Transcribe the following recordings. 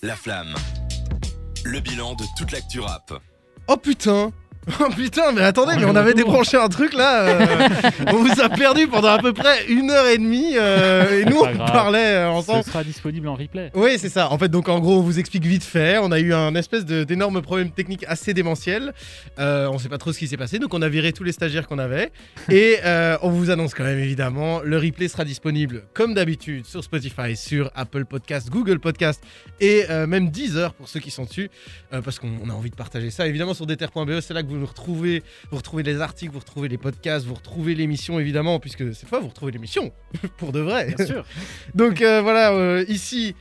La Flamme. Le bilan de toute l'actu rap. Oh putain! Oh putain, mais attendez, mais on avait débranché un truc là, on vous a perdu pendant à peu près 1h30 et nous on parlait ensemble. Ce sera disponible en replay. Oui, c'est ça. En fait, donc en gros, on vous explique vite fait. On a eu un espèce d'énorme problème technique assez démentiel. On sait pas trop ce qui s'est passé, donc on a viré tous les stagiaires qu'on avait. Et on vous annonce quand même évidemment, le replay sera disponible comme d'habitude sur Spotify, sur Apple Podcast, Google Podcast et même Deezer pour ceux qui sont dessus, parce qu'on a envie de partager ça. Évidemment, sur deter.be, c'est là que vous retrouvez les articles, vous retrouvez les podcasts, vous retrouvez l'émission évidemment, puisque cette fois vous retrouvez l'émission pour de vrai. Bien sûr. Donc voilà, ici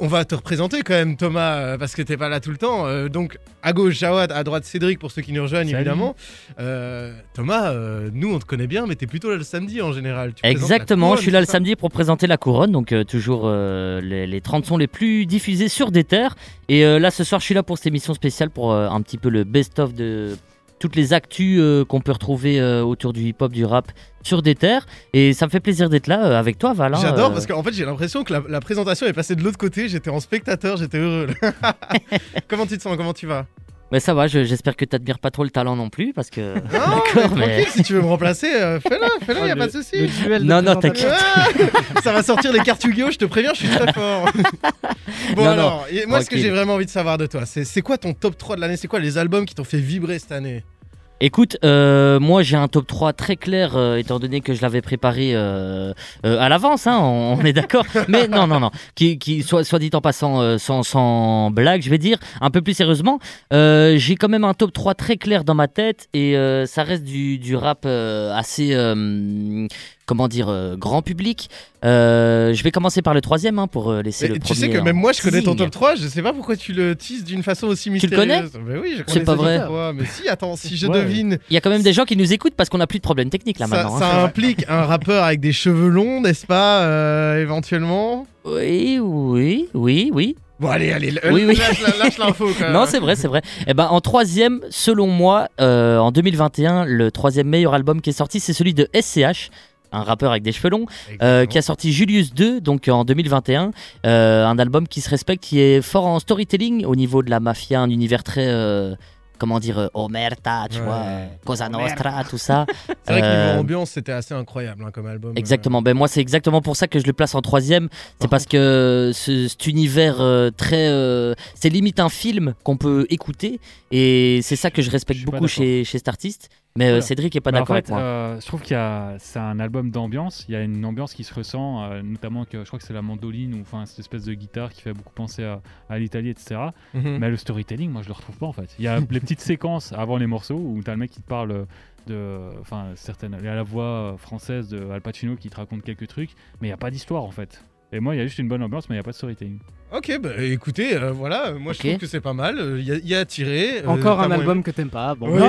on va te représenter quand même Thomas, parce que t'es pas là tout le temps. Donc à gauche Jawad, à droite Cédric pour ceux qui nous rejoignent. Salut. Évidemment. Thomas, nous on te connaît bien, mais t'es plutôt là le samedi en général. Tu Exactement, couronne, je suis là le samedi pour présenter la couronne, donc toujours les 30 sons les plus diffusés sur des terres. Et là ce soir je suis là pour cette émission spéciale pour un petit peu le best-of de toutes les actus qu'on peut retrouver autour du hip-hop, du rap sur des terres. Et ça me fait plaisir d'être là avec toi, Val. J'adore parce qu'en fait, j'ai l'impression que la présentation est passée de l'autre côté. J'étais en spectateur, j'étais heureux. Comment tu te sens? Comment tu vas? Mais ça va, j'espère que tu n'admires pas trop le talent non plus parce que... Non, mais... si tu veux me remplacer, fais-le, y a pas de souci. Non, t'inquiète. Ça va sortir les cartes Yu-Gi-Oh, je te préviens, je suis très fort. Bon non, alors, non. Moi ce que j'ai vraiment envie de savoir de toi, c'est quoi ton top 3 de l'année? C'est quoi les albums qui t'ont fait vibrer cette année? Écoute, moi j'ai un top 3 très clair, étant donné que je l'avais préparé à l'avance, hein, on est d'accord. Mais non, soit dit en passant, sans blague, je vais dire, un peu plus sérieusement, j'ai quand même un top 3 très clair dans ma tête et ça reste du rap assez... comment dire, grand public. Je vais commencer par le troisième hein, pour laisser mais le premier. Tu sais que même moi, je connais ton top 3. Je sais pas pourquoi tu le teases d'une façon aussi mystérieuse. Tu le connais? Mais oui, je connais. C'est pas vrai. Toi, mais si, attends, si je devine. Il y a quand même des gens qui nous écoutent parce qu'on a plus de problème technique là maintenant. Ça implique un rappeur avec des cheveux longs, n'est-ce pas, éventuellement? Oui. Bon, allez, lâche l'info quand même. Non, c'est vrai. Eh ben, en troisième, selon moi, en 2021, le troisième meilleur album qui est sorti, c'est celui de SCH. Un rappeur avec des cheveux longs, qui a sorti Julius II, donc en 2021, un album qui se respecte, qui est fort en storytelling au niveau de la mafia, un univers très, comment dire, omerta, tu vois, Cosa Nostra, tout ça. C'est vrai que niveau ambiance, c'était assez incroyable hein, comme album. Exactement, ben moi c'est exactement pour ça que je le place en troisième, c'est parce que cet univers très... c'est limite un film qu'on peut écouter, et c'est ça que je respecte beaucoup chez cet artiste. Mais voilà. Cédric n'est pas d'accord avec moi. Je trouve que c'est un album d'ambiance. Il y a une ambiance qui se ressent, notamment que je crois que c'est la mandoline ou cette espèce de guitare qui fait beaucoup penser à l'Italie, etc. Mm-hmm. Mais le storytelling, moi je le retrouve pas en fait. Il y a les petites séquences avant les morceaux où tu as le mec qui te parle de. Enfin, certaines. Il y a la voix française de Al Pacino qui te raconte quelques trucs, mais il n'y a pas d'histoire en fait. Et moi, il y a juste une bonne ambiance, mais il n'y a pas de storytelling. Ok, bah écoutez, voilà, moi je trouve que c'est pas mal, il y a à tirer. Encore un album que t'aimes pas. Bon, oui,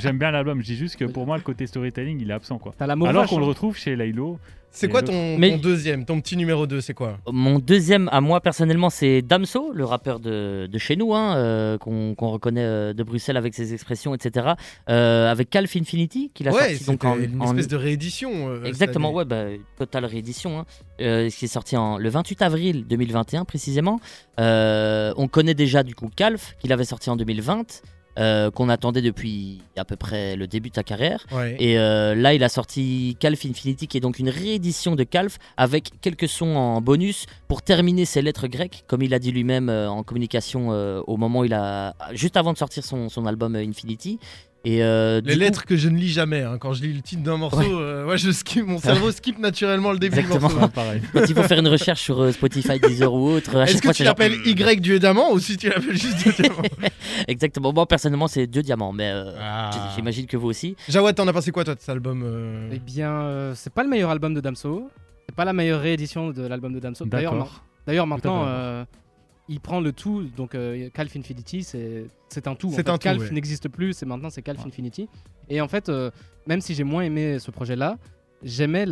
j'aime bien l'album, je dis juste que pour moi le côté storytelling il est absent quoi. Alors qu'on le retrouve chez Laylo. C'est quoi ton deuxième, ton petit numéro 2, c'est quoi? Mon deuxième à moi personnellement c'est Damso, le rappeur de chez nous, hein, qu'on reconnaît de Bruxelles avec ses expressions, etc. Avec QALF Infinity qu'il a sorti donc une espèce de réédition. Exactement, totale réédition, hein, qui est sorti le 28 avril 2021 précisément. On connaît déjà du coup QALF qu'il avait sorti en 2020. Qu'on attendait depuis à peu près le début de ta carrière. Ouais. Et là, il a sorti QALF Infinity, qui est donc une réédition de QALF avec quelques sons en bonus pour terminer ses lettres grecques, comme il a dit lui-même en communication au moment où juste avant de sortir son album Infinity. Et les lettres que je ne lis jamais hein, quand je lis le titre d'un morceau mon cerveau skip naturellement le début. Exactement. Du morceau quand il faut faire une recherche sur Spotify, Deezer ou autre. Est-ce que tu l'appelles Y Dieu Diamant ou si tu l'appelles juste Dieu Diamant? Exactement, moi personnellement c'est Dieu Diamant mais j'imagine que vous aussi. Jawad, t'en as pensé quoi toi de cet album? Eh bien c'est pas le meilleur album de Damso, c'est pas la meilleure réédition de l'album de Damso. D'ailleurs maintenant il prend le tout, donc QALF Infinity, c'est un tout. QALF n'existe plus, maintenant c'est QALF Infinity. Et en fait, même si j'ai moins aimé ce projet-là, j'aimais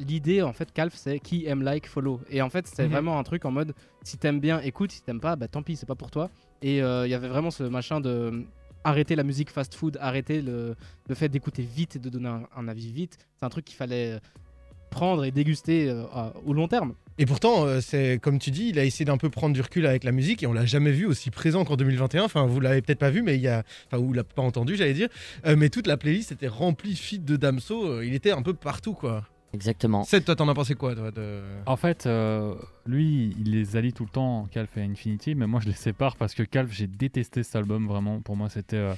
l'idée, en fait, QALF, c'est qui aime like, follow. Et en fait, c'est vraiment un truc en mode, si t'aimes bien, écoute, si t'aimes pas, bah tant pis, c'est pas pour toi. Et il y avait vraiment ce machin de arrêter la musique fast food, arrêter le fait d'écouter vite et de donner un avis vite. C'est un truc qu'il fallait prendre et déguster au long terme. Et pourtant, c'est comme tu dis, il a essayé d'un peu prendre du recul avec la musique et on l'a jamais vu aussi présent qu'en 2021. Enfin, vous l'avez peut-être pas vu, mais il y a, enfin, vous l'avez pas entendu, j'allais dire. Mais toute la playlist était remplie feat de Damso. Il était un peu partout, quoi. Exactement. Seth, toi, t'en as pensé quoi, toi, de... En fait, lui, il les allie tout le temps, QALF et Infinity, mais moi, je les sépare parce que QALF, j'ai détesté cet album vraiment. Pour moi, c'était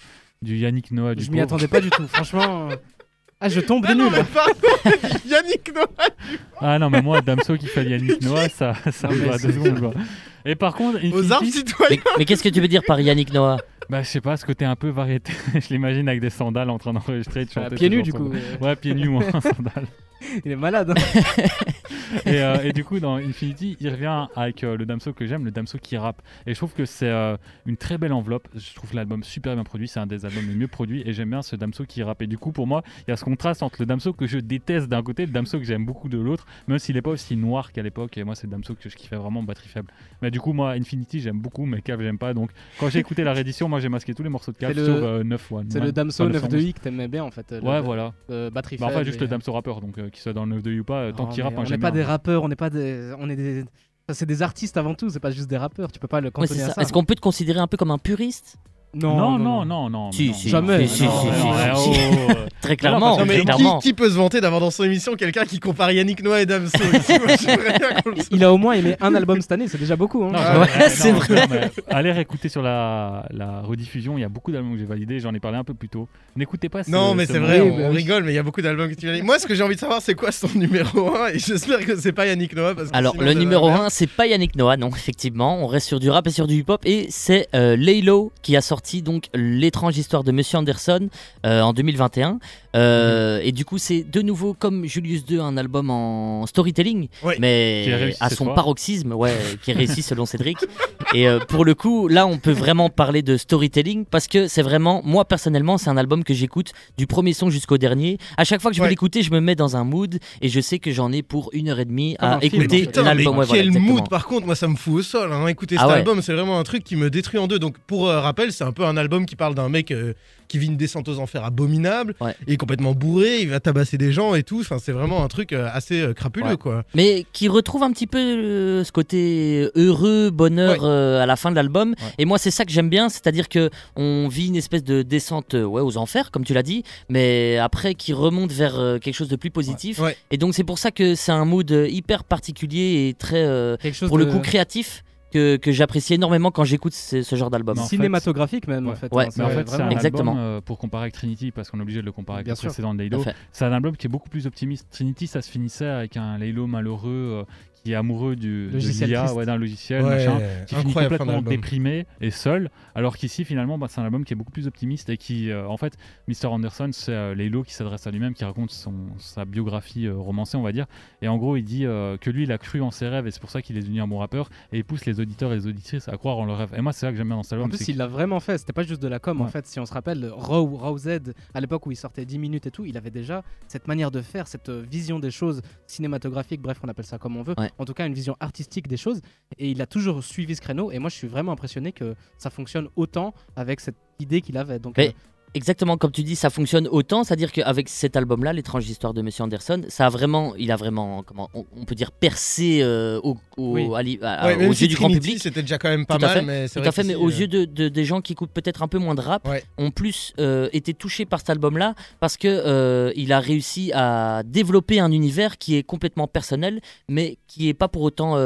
du Yannick Noah. Du je m'y attendais pas du tout, franchement. Ah, je tombe de nul là. Yannick Noah. Ah non, mais moi, Damso qui fait Yannick Noah, ça me va deux secondes, quoi. Et par contre, Infinity... Aux armes citoyens. Mais qu'est-ce que tu veux dire par Yannick Noah? Bah, je sais pas, ce côté un peu variété. Je l'imagine avec des sandales en train d'enregistrer, de chanter. Pieds nus, du coup. Ouais, pieds nus, moi, sandales. Il est malade, hein. Et du coup, dans Infinity, il revient avec le Damso que j'aime, le Damso qui rappe. Et je trouve que c'est une très belle enveloppe. Je trouve l'album super bien produit. C'est un des albums les mieux produits. Et j'aime bien ce Damso qui rappe. Et du coup, pour moi, il y a ce contraste entre le Damso que je déteste d'un côté et le Damso que j'aime beaucoup de l'autre, même s'il n'est pas aussi noir qu'à l'époque. Et moi, c'est le Damso que je kiffais vraiment, batterie faible. Mais du coup, moi, Infinity, j'aime beaucoup, mais QALF, j'aime pas. Donc, quand j'ai écouté la réédition, moi, j'ai masqué tous les morceaux de QALF sauf 9-1. C'est le Damso 9-2i que t'aimais bien, en fait. Ouais, voilà. Batterie faible. Bah, en fait, juste le Damso rappeur. Donc, qu'il soit dans le 9-2i ou pas, tant qu'il rappe, on n'est pas des rappeurs, on n'est pas des. On est des... Enfin, c'est des artistes avant tout, c'est pas juste des rappeurs, tu peux pas le cantonner à ça. Est-ce qu'on peut te considérer un peu comme un puriste ? Non. Si. Jamais. Si. Très clairement. Non, mais qui peut se vanter d'avoir dans son émission quelqu'un qui compare Yannick Noah et Damso? Il a au moins aimé un album cette année, c'est déjà beaucoup. Hein. Non, c'est vrai. Mais, allez réécouter sur la rediffusion, il y a beaucoup d'albums que j'ai validés, j'en ai parlé un peu plus tôt. N'écoutez pas. Non, mais c'est vrai, on rigole, mais il y a beaucoup d'albums que tu valides. Moi, ce que j'ai envie de savoir, c'est quoi son numéro 1 et j'espère que c'est pas Yannick Noah. Parce que alors, le numéro 1, c'est pas Yannick Noah, non, effectivement. On reste sur du rap et sur du hip-hop et c'est Laylo qui a sorti. Donc L'étrange histoire de monsieur Anderson en 2021 et du coup c'est de nouveau comme Julius II un album en storytelling mais à son paroxysme qui est réussi selon Cédric et pour le coup là on peut vraiment parler de storytelling parce que c'est vraiment, moi personnellement c'est un album que j'écoute du premier son jusqu'au dernier. À chaque fois que je vais l'écouter je me mets dans un mood et je sais que j'en ai pour 1h30 à écouter l'album. Quel mood par contre, moi ça me fout au sol hein. Écouter cet album c'est vraiment un truc qui me détruit en deux. Donc pour rappel, c'est un peu un album qui parle d'un mec qui vit une descente aux enfers abominable et est complètement bourré, il va tabasser des gens et tout, enfin, c'est vraiment un truc assez crapuleux quoi. Mais qui retrouve un petit peu ce côté heureux, bonheur à la fin de l'album et moi c'est ça que j'aime bien, c'est-à-dire qu'on vit une espèce de descente aux enfers comme tu l'as dit, mais après qui remonte vers quelque chose de plus positif et donc c'est pour ça que c'est un mood hyper particulier et très pour le coup créatif. Que j'apprécie énormément quand j'écoute ce genre d'album. Cinématographique même en fait. Ouais. Mais en fait c'est un album pour comparer avec Trinity parce qu'on est obligé de le comparer avec le précédent de Laylo. C'est un album qui est beaucoup plus optimiste. Trinity ça se finissait avec un Laylo malheureux qui est amoureux d'un logiciel machin, qui finit complètement déprimé et seul. Alors qu'ici finalement c'est un album qui est beaucoup plus optimiste et qui en fait Mr Anderson c'est Laylo qui s'adresse à lui-même, qui raconte sa biographie romancée on va dire. Et en gros il dit que lui il a cru en ses rêves et c'est pour ça qu'il est devenu un bon rappeur et il pousse les auditeurs et les auditrices à croire en leur rêve. Et moi, c'est ça que j'aime bien dans cet album. En plus, il l'a vraiment fait. C'était pas juste de la com. En fait, si on se rappelle, Raw Z, à l'époque où il sortait 10 minutes et tout, il avait déjà cette manière de faire, cette vision des choses cinématographique. Bref, on appelle ça comme on veut. En tout cas, une vision artistique des choses. Et il a toujours suivi ce créneau. Et moi, je suis vraiment impressionné que ça fonctionne autant avec cette idée qu'il avait. Donc, exactement comme tu dis, ça fonctionne autant, c'est-à-dire qu'avec cet album-là, L'étrange histoire de monsieur Anderson, il a vraiment, comment on peut dire, percé aux yeux du grand public. C'était déjà quand même pas mal, mais c'est vrai. Tout à fait, mais aux yeux des gens qui écoutent peut-être un peu moins de rap, ont plus été touchés par cet album-là parce que il a réussi à développer un univers qui est complètement personnel, mais qui est pas pour autant,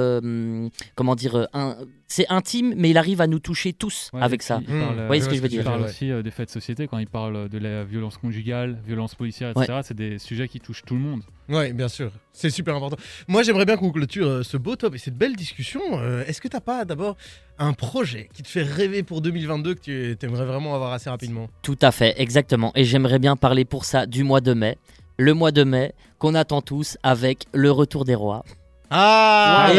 c'est intime, mais il arrive à nous toucher tous avec ça. Vous voyez ce que je veux dire ? Il parle aussi des faits de société, quand il parle de la violence conjugale, violence policière, etc. C'est des sujets qui touchent tout le monde. Oui, bien sûr. C'est super important. Moi, j'aimerais bien qu'on clôture ce beau top et cette belle discussion. Est-ce que tu n'as pas d'abord un projet qui te fait rêver pour 2022 que tu aimerais vraiment avoir assez rapidement ? Tout à fait, exactement. Et j'aimerais bien parler pour ça du mois de mai. Le mois de mai qu'on attend tous avec le retour des rois. Ah,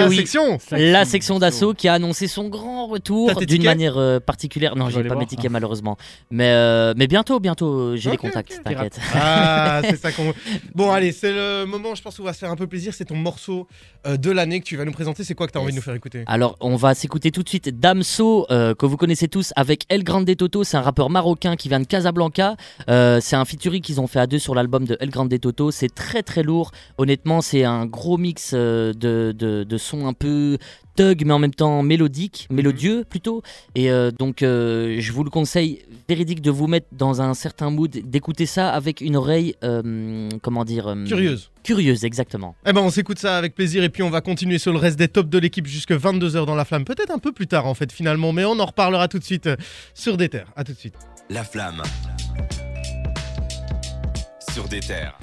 la section d'assaut qui a annoncé son grand retour d'une manière particulière. Non, j'ai pas mes tickets malheureusement. Mais bientôt, j'ai les contacts, t'inquiète. Ah, c'est ça qu'on... Bon, allez, c'est le moment, je pense, où on va se faire un peu plaisir. C'est ton morceau de l'année que tu vas nous présenter. C'est quoi que t'as envie de nous faire écouter ? Alors, on va s'écouter tout de suite Damso, que vous connaissez tous, avec El Grande Toto. C'est un rappeur marocain qui vient de Casablanca. C'est un featuring qu'ils ont fait à deux sur l'album de El Grande Toto. C'est très, très lourd. Honnêtement, c'est un gros mix de son un peu thug mais en même temps mélodique, mélodieux plutôt, et donc je vous le conseille véridique de vous mettre dans un certain mood, d'écouter ça avec une oreille comment dire, curieuse, exactement. Eh ben on s'écoute ça avec plaisir et puis on va continuer sur le reste des tops de l'équipe jusque 22h dans La Flamme, peut-être un peu plus tard en fait finalement, mais on en reparlera tout de suite sur des terres, à tout de suite. La Flamme sur des terres.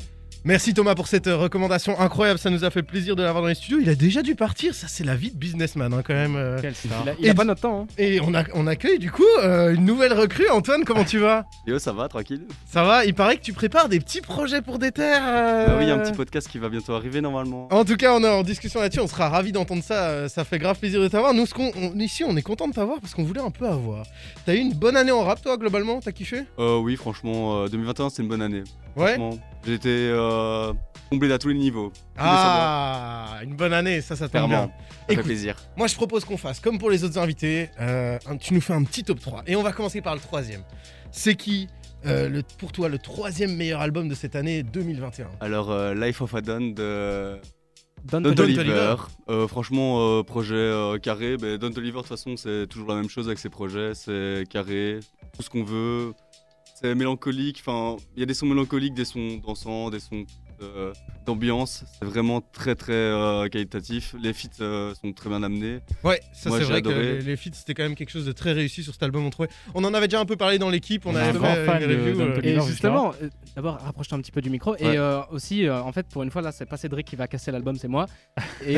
Merci Thomas pour cette recommandation incroyable, ça nous a fait plaisir de l'avoir dans les studios. Il a déjà dû partir, ça c'est la vie de businessman hein, quand même. Quel star. Il a pas notre temps. Hein. Et on accueille du coup une nouvelle recrue. Antoine, comment tu vas? Yo, ça va, tranquille. Ça va, il paraît que tu prépares des petits projets pour des terres. Bah oui, il y a un petit podcast qui va bientôt arriver normalement. En tout cas, on est en discussion là-dessus, on sera ravis d'entendre ça, ça fait grave plaisir de t'avoir. Nous, ici, on est content de t'avoir parce qu'on voulait un peu avoir. T'as eu une bonne année en rap toi, globalement, t'as kiffé? Oui, franchement, 2021 c'est une bonne année. Ouais. J'étais comblé à tous les niveaux. Ah, une bonne année, ça te permet. Ça fait plaisir. Moi, je propose qu'on fasse, comme pour les autres invités, tu nous fais un petit top 3. Et on va commencer par le troisième. C'est qui, pour toi, le troisième meilleur album de cette année 2021? Alors, Life of a Don de Don Toliver. Franchement, projet carré. Bah, Don Toliver, de toute façon, c'est toujours la même chose avec ses projets. C'est carré, tout ce qu'on veut. C'est mélancolique, enfin, il y a des sons mélancoliques, des sons dansants, des sons d'ambiance. C'est vraiment très très qualitatif. Les feats sont très bien amenés. Ouais, ça c'est vrai adoré. Que les feats c'était quand même quelque chose de très réussi sur cet album. On en avait déjà un peu parlé dans l'équipe, on avait fait une review. Et justement, d'abord rapproche-toi un petit peu du micro. Ouais. Et aussi, en fait, pour une fois là, c'est pas Cédric qui va casser l'album, c'est moi. Et,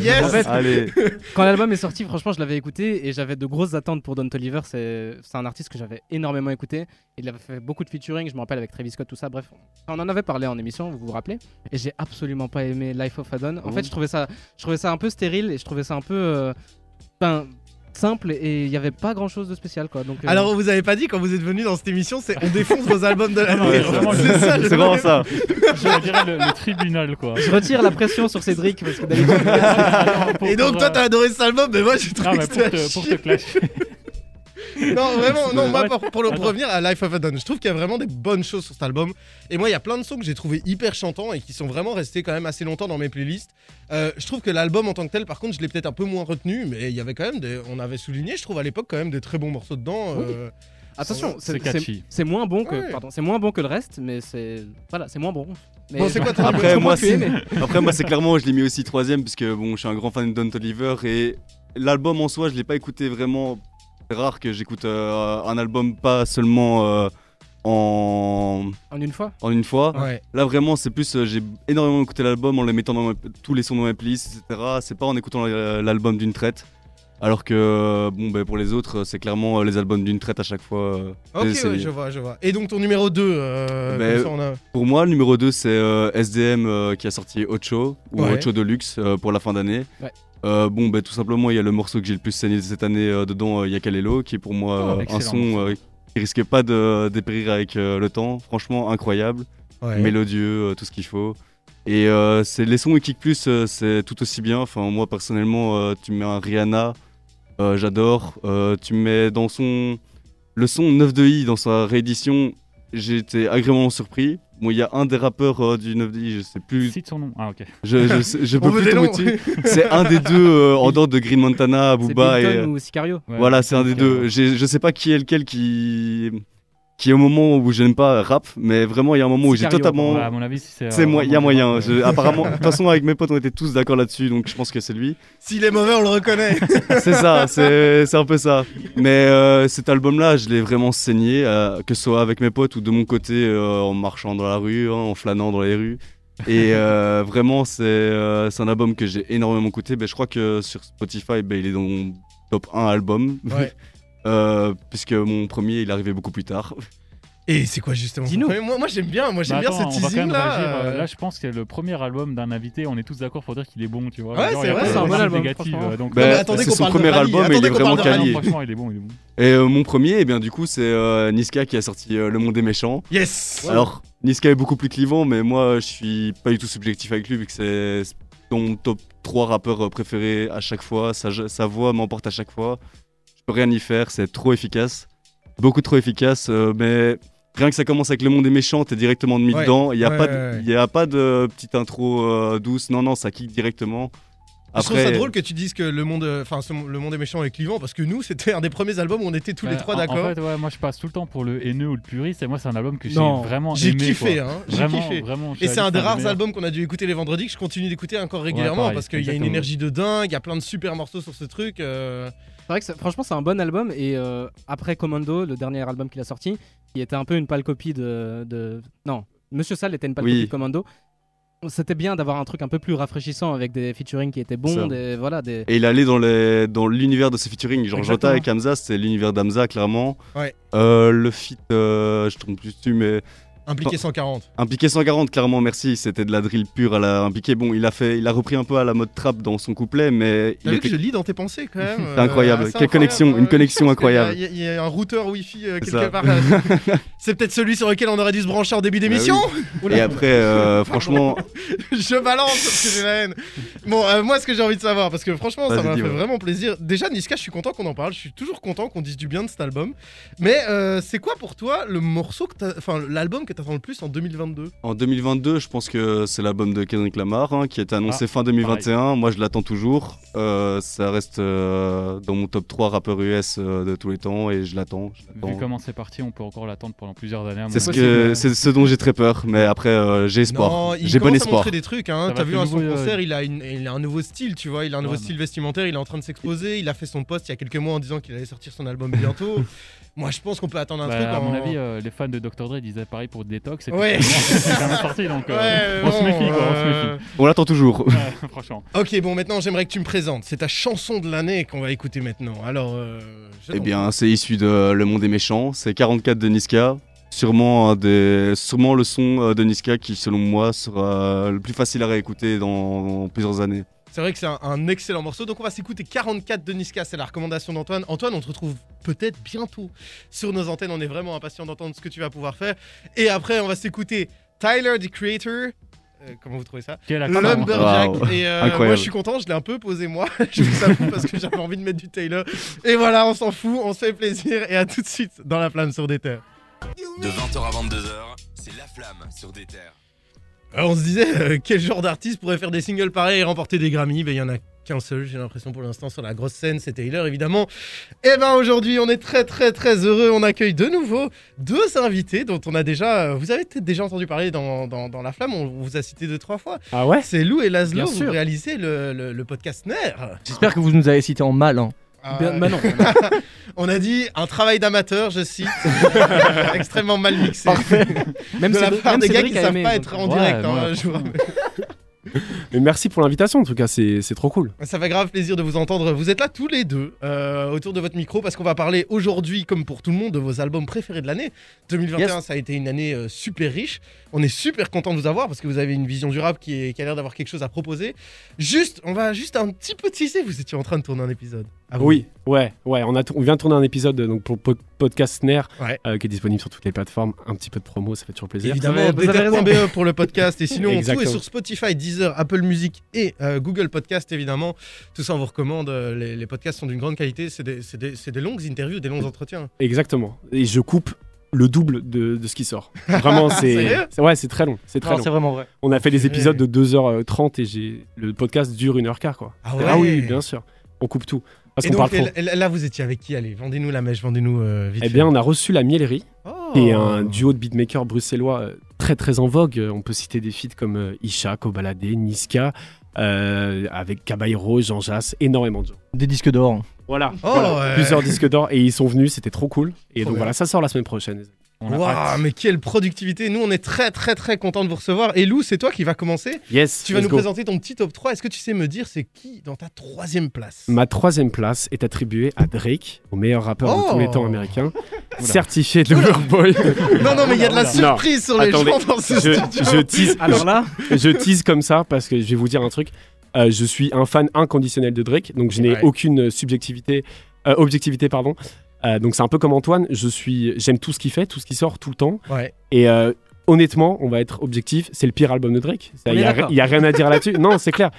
yes. En fait, allez. Quand l'album est sorti, franchement, je l'avais écouté et j'avais de grosses attentes pour Don Toliver. C'est un artiste que j'avais énormément écouté. Il avait fait beaucoup de featuring, je me rappelle, avec Travis Scott, tout ça. Bref, on en avait parlé en émission, vous vous rappelez. Et j'ai absolument pas aimé Life of a Don. En fait, je trouvais ça un peu stérile et je trouvais ça un peu simple et il n'y avait pas grand chose de spécial quoi. Donc, alors vous avez pas dit quand vous êtes venu dans cette émission, c'est on défonce vos albums de l'année. Ouais, c'est vraiment ça. Je dirais le tribunal quoi. Je retire la pression sur Cédric parce que d'habitude. Et donc toi t'as adoré cet album, mais moi j'ai trouvé que c'était pour te clasher. Non, vraiment, non, moi pour revenir à Life of a Don, je trouve qu'il y a vraiment des bonnes choses sur cet album. Et moi, il y a plein de sons que j'ai trouvé hyper chantants et qui sont vraiment restés quand même assez longtemps dans mes playlists. Je trouve que l'album en tant que tel, par contre, je l'ai peut-être un peu moins retenu, mais il y avait quand même on avait souligné, je trouve à l'époque, quand même des très bons morceaux dedans. Oui. Attention, c'est moins bon que, pardon, c'est moins bon que le reste, mais c'est moins bon. Mais bon, après, moi, c'est clairement, je l'ai mis aussi troisième, parce que bon, je suis un grand fan de Don Toliver et l'album en soi, je l'ai pas écouté vraiment. C'est rare que j'écoute un album pas seulement en une fois. En une fois. Ouais. Là vraiment c'est plus j'ai énormément écouté l'album en les mettant dans tous les sons dans mes playlists, etc. C'est pas en écoutant l'album d'une traite. Alors que bon bah, pour les autres c'est clairement les albums d'une traite à chaque fois. Ok ouais, je vois. Et donc ton numéro 2 Pour moi le numéro 2 c'est SDM qui a sorti Ocho ou ouais. Ocho Deluxe pour la fin d'année. Ouais. Bon bah tout simplement il y a le morceau que j'ai le plus saigné cette année dedans, il y a Laylo qui est pour moi un son qui risque pas de dépérir avec le temps, franchement incroyable, ouais. Mélodieux, tout ce qu'il faut. Et c'est les sons Kick Plus, c'est tout aussi bien, enfin moi personnellement tu mets un Rihanna, j'adore, tu mets dans le son 9 de I dans sa réédition, j'ai été agréablement surpris. Bon, il y a un des rappeurs du 9DI, je sais plus. Cite son nom. Ah, ok. Je peux plus tomber dessus. C'est un des deux en dehors de Green Montana, Booba et. Ou Sicario. Ouais, voilà, c'est un des deux. Je sais pas qui est lequel qui est au moment où j'aime pas rap, mais vraiment il y a un moment où j'ai totalement. Bah, à mon avis, c'est moi. Il y a moyen. Apparemment, de toute façon, avec mes potes, on était tous d'accord là-dessus, donc je pense que c'est lui. S'il est mauvais, on le reconnaît. C'est ça. C'est un peu ça. Mais cet album-là, je l'ai vraiment saigné, que ce soit avec mes potes ou de mon côté, en marchant dans la rue, hein, en flânant dans les rues. Et vraiment, c'est un album que j'ai énormément écouté. Bah, je crois que sur Spotify, bah, il est dans mon top 1 album. Ouais. Puisque mon premier il arrivait beaucoup plus tard. Et c'est quoi justement? Dis-nous. Moi j'aime bien, cette teasing là. Là je pense que le premier album d'un invité, on est tous d'accord pour dire qu'il est bon, tu vois. Ouais, genre, c'est vrai, c'est un bon album. Donc, attendez, c'est son premier album et il est vraiment quali. Franchement, il est bon. Et mon premier, et bien du coup, c'est Niska qui a sorti Le Monde des Méchants. Yes. Ouais. Alors Niska est beaucoup plus clivant, mais moi je suis pas du tout subjectif avec lui vu que c'est mon top 3 rappeurs préférés à chaque fois. Sa voix m'emporte à chaque fois. Rien y faire, c'est trop efficace, beaucoup trop efficace, mais rien que ça commence avec Le Monde des Méchants, t'es directement mis dedans. Il n'y a, a pas de petite intro douce, non, ça kick directement. Après... Je trouve ça drôle que tu dises que le Monde des Méchants est clivant, parce que nous, c'était un des premiers albums où on était tous les trois d'accord. En fait, moi je passe tout le temps pour le haineux ou le puriste, et moi c'est un album que j'ai vraiment aimé. J'ai kiffé, hein, vraiment, et c'est un des rares albums qu'on a dû écouter les vendredis, que je continue d'écouter encore régulièrement, pareil, parce qu'il y a une énergie de dingue, il y a plein de super morceaux sur ce truc. C'est vrai que franchement c'est un bon album, et après Commando, le dernier album qu'il a sorti, il était un peu une pâle copie de... Non, Monsieur Sale était une pâle copie de Commando. C'était bien d'avoir un truc un peu plus rafraîchissant avec des featuring qui étaient bons, et il allait dans l'univers de ces featuring, genre Jota avec Hamza, c'est l'univers d'Hamza clairement. Le feat, je tombe plus dessus, mais Impliqué 140. Impliqué 140, clairement, merci. C'était de la drill pure à la Impliqué. Bon, il a repris un peu à la mode trap dans son couplet, mais. T'as vu que je lis dans tes pensées quand même. C'est incroyable. Quelle connexion, une connexion incroyable. Il y a un routeur Wi-Fi quelque part. C'est peut-être celui sur lequel on aurait dû se brancher en début d'émission. Et après, franchement. Je balance parce que j'ai la haine. Bon, moi, ce que j'ai envie de savoir, parce que franchement, ça m'a fait vraiment plaisir. Déjà, Niska, je suis content qu'on en parle. Je suis toujours content qu'on dise du bien de cet album. Mais c'est quoi pour toi le morceau que t'as. Enfin, l'album que t'attends le plus en 2022 ? En 2022, je pense que c'est l'album de Kendrick Lamar qui était annoncé fin 2021. Pareil. Moi, je l'attends toujours. Ça reste dans mon top 3 rappeurs US de tous les temps et je l'attends. Vu comment c'est parti, on peut encore l'attendre pendant plusieurs années. C'est ce dont j'ai très peur, mais après, j'ai espoir. J'ai bon espoir. Il commence à montrer des trucs. Hein. T'as vu à son concert, il a un nouveau style, tu vois. Il a un nouveau style vestimentaire, il est en train de s'exposer. Il a fait son post il y a quelques mois en disant qu'il allait sortir son album bientôt. Moi, je pense qu'on peut attendre un truc. À mon avis, les fans de Dr. Dre disaient pareil pour Detox. C'est quand même sorti, donc on se méfie, quoi. On l'attend toujours. Ouais, franchement. Ok, bon, maintenant, j'aimerais que tu me présentes. C'est ta chanson de l'année qu'on va écouter maintenant. Alors, eh bien, c'est issu de Le Monde des Méchants. C'est 44 de Niska. Sûrement le son de Niska qui, selon moi, sera le plus facile à réécouter dans plusieurs années. C'est vrai que c'est un excellent morceau, donc on va s'écouter 44 de Niska, c'est la recommandation d'Antoine. Antoine, on te retrouve peut-être bientôt sur nos antennes, on est vraiment impatients d'entendre ce que tu vas pouvoir faire. Et après, on va s'écouter Tyler the Creator, comment vous trouvez ça ? Lumberjack, et moi je suis content, je l'ai un peu posé moi, je vous avoue parce que j'avais envie de mettre du Taylor. Et voilà, on s'en fout, on se fait plaisir, et à tout de suite dans La Flamme sur des terres. De 20h à 22h, c'est La Flamme sur des terres. Alors on se disait, quel genre d'artiste pourrait faire des singles pareils et remporter des Grammys ? Ben, y en a qu'un seul, j'ai l'impression pour l'instant, sur la grosse scène, c'est Taylor, évidemment. Et ben aujourd'hui, on est très très très heureux, on accueille de nouveau deux invités dont on a déjà... Vous avez peut-être déjà entendu parler dans La Flamme, on vous a cité 2-3 fois. Ah ouais ? C'est Lou et Laszlo, vous réalisez le podcast Snare. J'espère que vous nous avez cité en mal, hein. Ben non. On a dit un travail d'amateur, je cite, extrêmement mal mixé. Parfait. Même de la part des gars qui savent pas être en direct. Mais merci pour l'invitation, en tout cas, c'est trop cool. Ça fait grave plaisir de vous entendre. Vous êtes là tous les deux autour de votre micro parce qu'on va parler aujourd'hui, comme pour tout le monde, de vos albums préférés de l'année. 2021, ça a été une année super riche. On est super content de vous avoir parce que vous avez une vision durable qui a l'air d'avoir quelque chose à proposer. On va juste un petit peu teaser. Vous étiez en train de tourner un épisode. On vient de tourner un épisode donc, pour podcast Snare qui est disponible sur toutes les plateformes. Un petit peu de promo, ça fait toujours plaisir. Évidemment, BTR.be pour le podcast. Et sinon, tout est sur Spotify, Deezer, Apple Music et Google Podcast, évidemment. Tout ça, on vous recommande. Les podcasts sont d'une grande qualité. C'est des longues interviews, des longs entretiens. Exactement. Et je coupe le double de ce qui sort. Vraiment, c'est très long. C'est très long. C'est vraiment vrai. On a fait des épisodes de 2h30 et le podcast dure 1h15. Quoi. Ah oui, bien sûr. On coupe tout. Et donc, là, vous étiez avec qui ? Allez, vendez-nous la mèche, vendez-nous vite. Eh bien, on a reçu La Miellerie, qui est un duo de beatmakers bruxellois très, très en vogue. On peut citer des feats comme Isha, Kobalade, Niska, avec Caballero, Jean Jass, énormément de gens. Des disques d'or. Voilà, plusieurs disques d'or. Et ils sont venus, c'était trop cool. Et donc, voilà, ça sort la semaine prochaine. Waouh, mais quelle productivité! Nous, on est très, très, très contents de vous recevoir. Et Lou, c'est toi qui vas commencer. Yes. Tu vas nous présenter ton petit top 3. Est-ce que tu sais me dire c'est qui dans ta 3e place? Ma 3e place est attribuée à Drake, au meilleur rappeur de tous les temps américain, certifié Lover Boy. Non, mais il y a de la surprise sur les gens dans ce studio. Je tease comme ça parce que je vais vous dire un truc. Je suis un fan inconditionnel de Drake, donc je n'ai aucune objectivité, pardon. Donc c'est un peu comme Antoine, j'aime tout ce qu'il fait, tout ce qui sort, tout le temps. Et honnêtement, on va être objectif, c'est le pire album de Drake. Il y a rien à dire là-dessus. Non, c'est clair.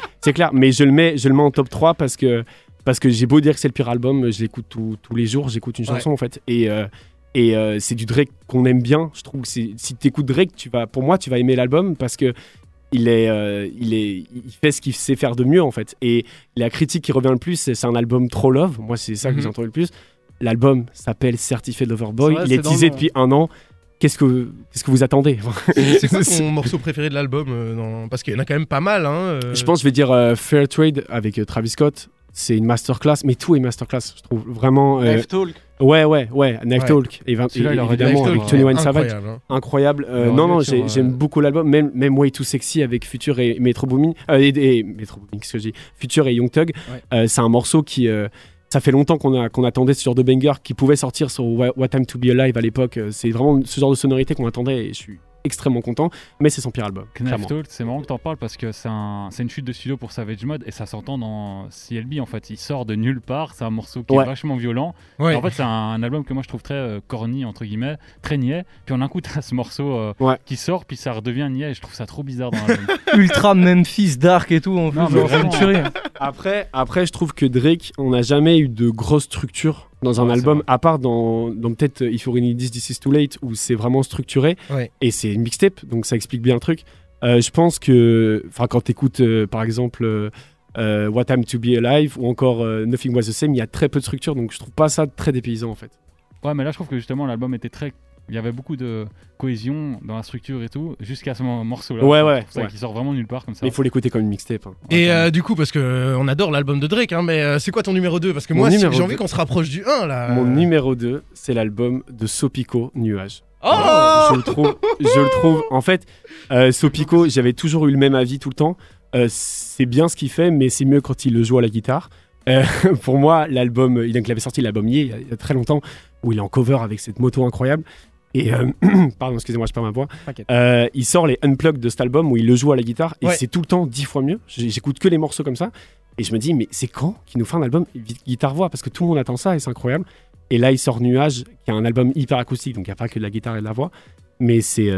Mais je le mets en top 3 parce que j'ai beau dire que c'est le pire album, je l'écoute tous les jours, j'écoute une chanson en fait. Et Et c'est du Drake qu'on aime bien. Je trouve que si tu écoutes Drake, pour moi, tu vas aimer l'album parce que il fait ce qu'il sait faire de mieux, en fait. Et la critique qui revient le plus, c'est un album trop love. Moi, c'est ça que j'entends le plus. L'album s'appelle Certified Lover Boy. Il est teasé depuis un an. Qu'est-ce que vous attendez? C'est quoi ton morceau préféré de l'album parce qu'il y en a quand même pas mal. Je pense que je vais dire Fair Trade avec Travis Scott. C'est une masterclass, mais tout est masterclass, je trouve vraiment. Knife Talk. Ouais, Knife Talk. Évidemment, avec Tony Wayne Savage. Incroyable. J'aime beaucoup l'album, même Way Too Sexy avec Future et Metro Boomin. Future et Young Thug. Ouais. C'est un morceau qui. Ça fait longtemps qu'on attendait ce genre de banger qui pouvait sortir sur What Time to Be Alive à l'époque. C'est vraiment ce genre de sonorité qu'on attendait et je suis extrêmement content. Mais c'est son pire album. Knife Talk, c'est marrant que t'en parles parce que c'est une chute de studio pour Savage Mode et ça s'entend dans CLB en fait. Il sort de nulle part. C'est un morceau qui est vachement violent. Ouais. En fait, c'est un album que moi je trouve très corny entre guillemets, très niais. Puis en un coup t'as ce morceau qui sort puis ça redevient niais. Et je trouve ça trop bizarre dans l'album. Ultra Memphis, Dark et tout. Après, je trouve que Drake, on n'a jamais eu de grosse structure dans un album, à part dans peut-être If You Really Need This, This Is Too Late, où c'est vraiment structuré, et c'est une mixtape, donc ça explique bien le truc. Je pense que, quand t'écoutes, par exemple, What Time To Be Alive, ou encore Nothing Was The Same, il y a très peu de structure, donc je trouve pas ça très dépaysant, en fait. Ouais, mais là, je trouve que justement, l'album était très... Il y avait beaucoup de cohésion dans la structure et tout, jusqu'à ce morceau-là. Ouais. Qui sort vraiment nulle part comme ça. Mais il faut l'écouter comme une mixtape. Et du coup, parce qu'on adore l'album de Drake, mais c'est quoi ton numéro 2 ? Parce que moi, j'ai envie qu'on se rapproche du 1, là. Mon numéro 2, c'est l'album de Sopico, Nuage. Oh je le trouve. En fait, Sopico, j'avais toujours eu le même avis tout le temps. C'est bien ce qu'il fait, mais c'est mieux quand il le joue à la guitare. Pour moi, l'album, il avait sorti l'album il y a très longtemps, où il est en cover avec cette moto incroyable. Et pardon, excusez-moi, je perds ma voix. Il sort les Unplugged de cet album où il le joue à la guitare et c'est tout le temps 10 fois mieux. J'écoute que les morceaux comme ça et je me dis, mais c'est quand qu'il nous fait un album guitare-voix parce que tout le monde attend ça et c'est incroyable. Et là, il sort Nuage, qui est un album hyper acoustique, donc il n'y a pas que de la guitare et de la voix. Mais c'est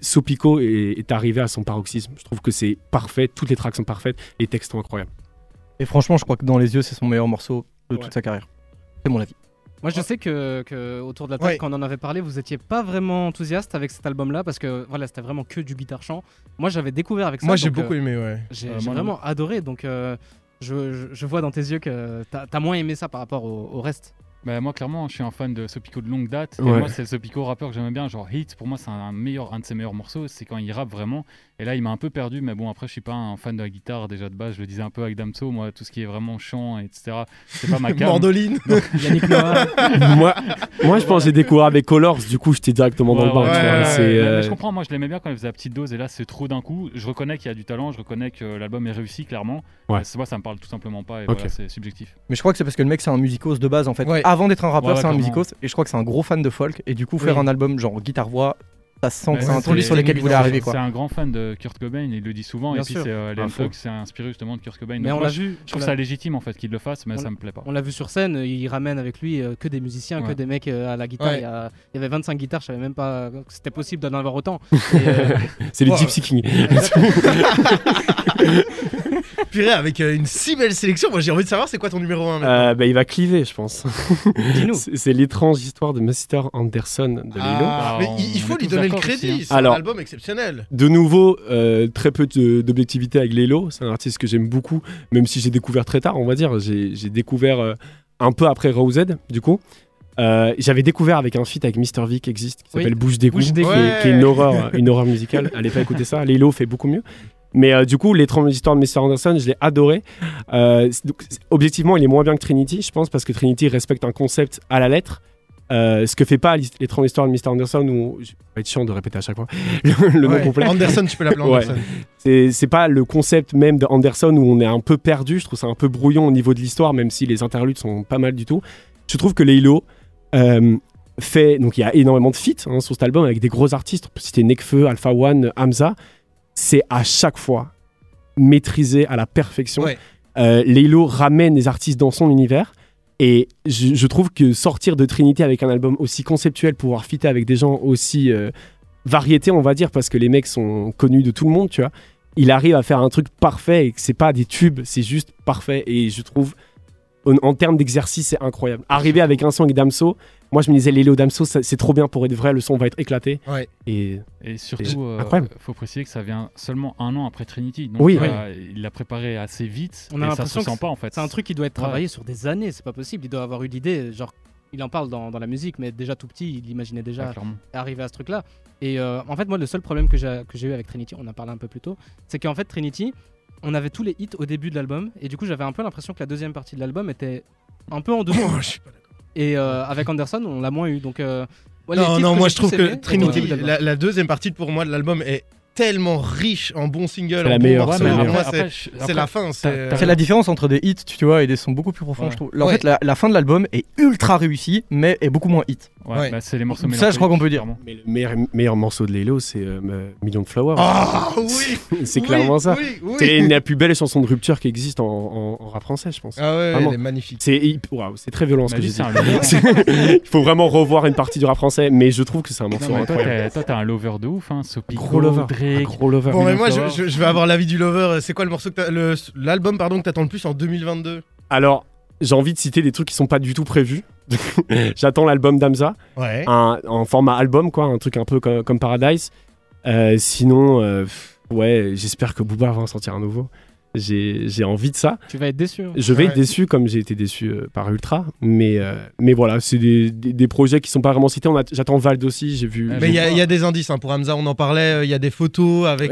Sopico est arrivé à son paroxysme. Je trouve que c'est parfait, toutes les tracks sont parfaites, les textes sont incroyables. Et franchement, je crois que dans les yeux, c'est son meilleur morceau de toute sa carrière. C'est mon avis. Moi, je sais que autour de la table, quand on en avait parlé, vous n'étiez pas vraiment enthousiaste avec cet album-là parce que voilà, c'était vraiment que du guitare-chant. Moi, j'avais découvert avec ça. Moi, j'ai beaucoup aimé, J'ai vraiment adoré. Donc, je vois dans tes yeux que t'as moins aimé ça par rapport au reste. Bah, moi, clairement, je suis un fan de Sopico de longue date. Et moi, c'est Sopico rappeur que j'aimais bien. Genre, Hit, pour moi, c'est un de ses meilleurs morceaux. C'est quand il rappe vraiment. Et là, il m'a un peu perdu. Mais bon, après, je suis pas un fan de la guitare déjà de base. Je le disais un peu avec Damso. Moi, tout ce qui est vraiment chant, etc., c'est pas ma came. Mandoline. Yannick Noah. Moi, je pense que j'ai découvert avec Colors. Du coup, j'étais directement dans le bain. Je comprends. Moi, je l'aimais bien quand il faisait la petite dose. Et là, c'est trop d'un coup. Je reconnais qu'il y a du talent. Je reconnais que l'album est réussi, clairement. Ouais. Moi, ça me parle tout simplement pas. Et voilà, c'est subjectif. Mais je crois que c'est parce que le mec, c'est un musicos de base, en fait. Ouais. Avant d'être un rappeur, c'est un musicos. Et je crois que c'est un gros fan de folk. Et du coup, faire un album genre guitare-voix, ça se sent que c'est un truc sur lequel il voulait arriver. C'est un grand fan de Kurt Cobain, il le dit souvent. Bien et sûr. Puis les folk, c'est inspiré justement de Kurt Cobain. Mais donc on l'a vu. Je trouve ça légitime en fait qu'il le fasse, mais ça me plaît pas. On l'a vu sur scène, il ramène avec lui que des musiciens, que des mecs à la guitare. Il y avait 25 guitares, je savais même pas que c'était possible d'en avoir autant. C'est le Gypsy King. Purée, avec une si belle sélection, moi j'ai envie de savoir c'est quoi ton numéro 1 maintenant. Il va cliver, je pense. Dis-nous. C'est l'étrange histoire de monsieur Anderson de Laylo. Mais il faut lui donner le crédit, c'est un album exceptionnel. De nouveau, très peu d'objectivité avec Laylo, c'est un artiste que j'aime beaucoup, même si j'ai découvert très tard, on va dire. J'ai découvert un peu après Rosed, du coup. J'avais découvert avec un feat avec Mr V qui existe, qui s'appelle Bouche d'égout, qui est une horreur musicale. Allez pas écouter ça, Laylo fait beaucoup mieux. Mais du coup, l'étrange histoire de monsieur Anderson, je l'ai adoré. Objectivement, il est moins bien que Trinity, je pense, parce que Trinity respecte un concept à la lettre. Ce que fait pas l'étrange histoire de Mr. Anderson, où je vais être chiant de répéter à chaque fois le nom complet. Anderson, tu peux l'appeler Anderson. C'est pas le concept même d'Anderson où on est un peu perdu. Je trouve ça un peu brouillon au niveau de l'histoire, même si les interludes sont pas mal du tout. Je trouve que Laylo fait. Donc il y a énormément de feats sur cet album avec des gros artistes. C'était Nekfeu, Alpha One, Hamza. C'est à chaque fois maîtrisé à la perfection. Laylo ramène les artistes dans son univers et je trouve que sortir de Trinity avec un album aussi conceptuel, pouvoir fitter avec des gens aussi variétés, on va dire, parce que les mecs sont connus de tout le monde, tu vois, il arrive à faire un truc parfait et que c'est pas des tubes, c'est juste parfait. Et je trouve en termes d'exercice, c'est incroyable. Arriver avec un son avec Damso, Moi je me disais Laylo Damso c'est trop bien pour être vrai, le son va être éclaté. Ouais. Et surtout faut préciser que ça vient seulement un an après Trinity, donc oui, il l'a préparé assez vite. On a l'impression que ça se sent pas en fait. C'est un truc qui doit être travaillé sur des années, c'est pas possible, il doit avoir eu l'idée, genre il en parle dans la musique, mais déjà tout petit il imaginait déjà arriver à ce truc là. Et en fait moi le seul problème que j'ai eu avec Trinity, on en parlait un peu plus tôt, c'est qu'en fait Trinity on avait tous les hits au début de l'album et du coup j'avais un peu l'impression que la deuxième partie de l'album était un peu en dessous. Et avec Anderson on l'a moins eu, donc non moi je trouve que Trinity la deuxième partie pour moi de l'album est tellement riche en bons singles, en bons morceaux. C'est la fin. C'est la différence entre des hits, tu vois, et des sons beaucoup plus profonds, je trouve. En fait, la fin de l'album est ultra réussie, mais est beaucoup moins hit. Ouais. Bah, c'est les morceaux. Ça, je crois qu'on peut dire. Mais le meilleur morceau de Laylo, c'est Million de Flowers. Ah oui. C'est clairement ça. C'est la plus belle chanson de rupture qui existe en rap français, je pense. Ah ouais, elle est magnifique. C'est très violent ce que j'ai dit. Il faut vraiment revoir une partie du rap français, mais je trouve que c'est un morceau incroyable. Toi, t'as un lover de ouf, hein, Sopico. Gros lover. Bon mais moi je vais avoir l'avis du lover. C'est quoi le morceau l'album pardon que t'attends le plus en 2022? Alors j'ai envie de citer des trucs qui sont pas du tout prévus. J'attends l'album d'Hamza, en format album quoi, un truc un peu comme Paradise. Sinon j'espère que Booba va en sortir un nouveau. J'ai envie de ça. Tu vas être déçu. Je vais être déçu comme j'ai été déçu par Ultra, mais voilà, c'est des projets qui sont pas vraiment cités. J'attends Vald aussi, j'ai vu. Mais il y a des indices hein, pour Hamza, on en parlait. Il y a des photos avec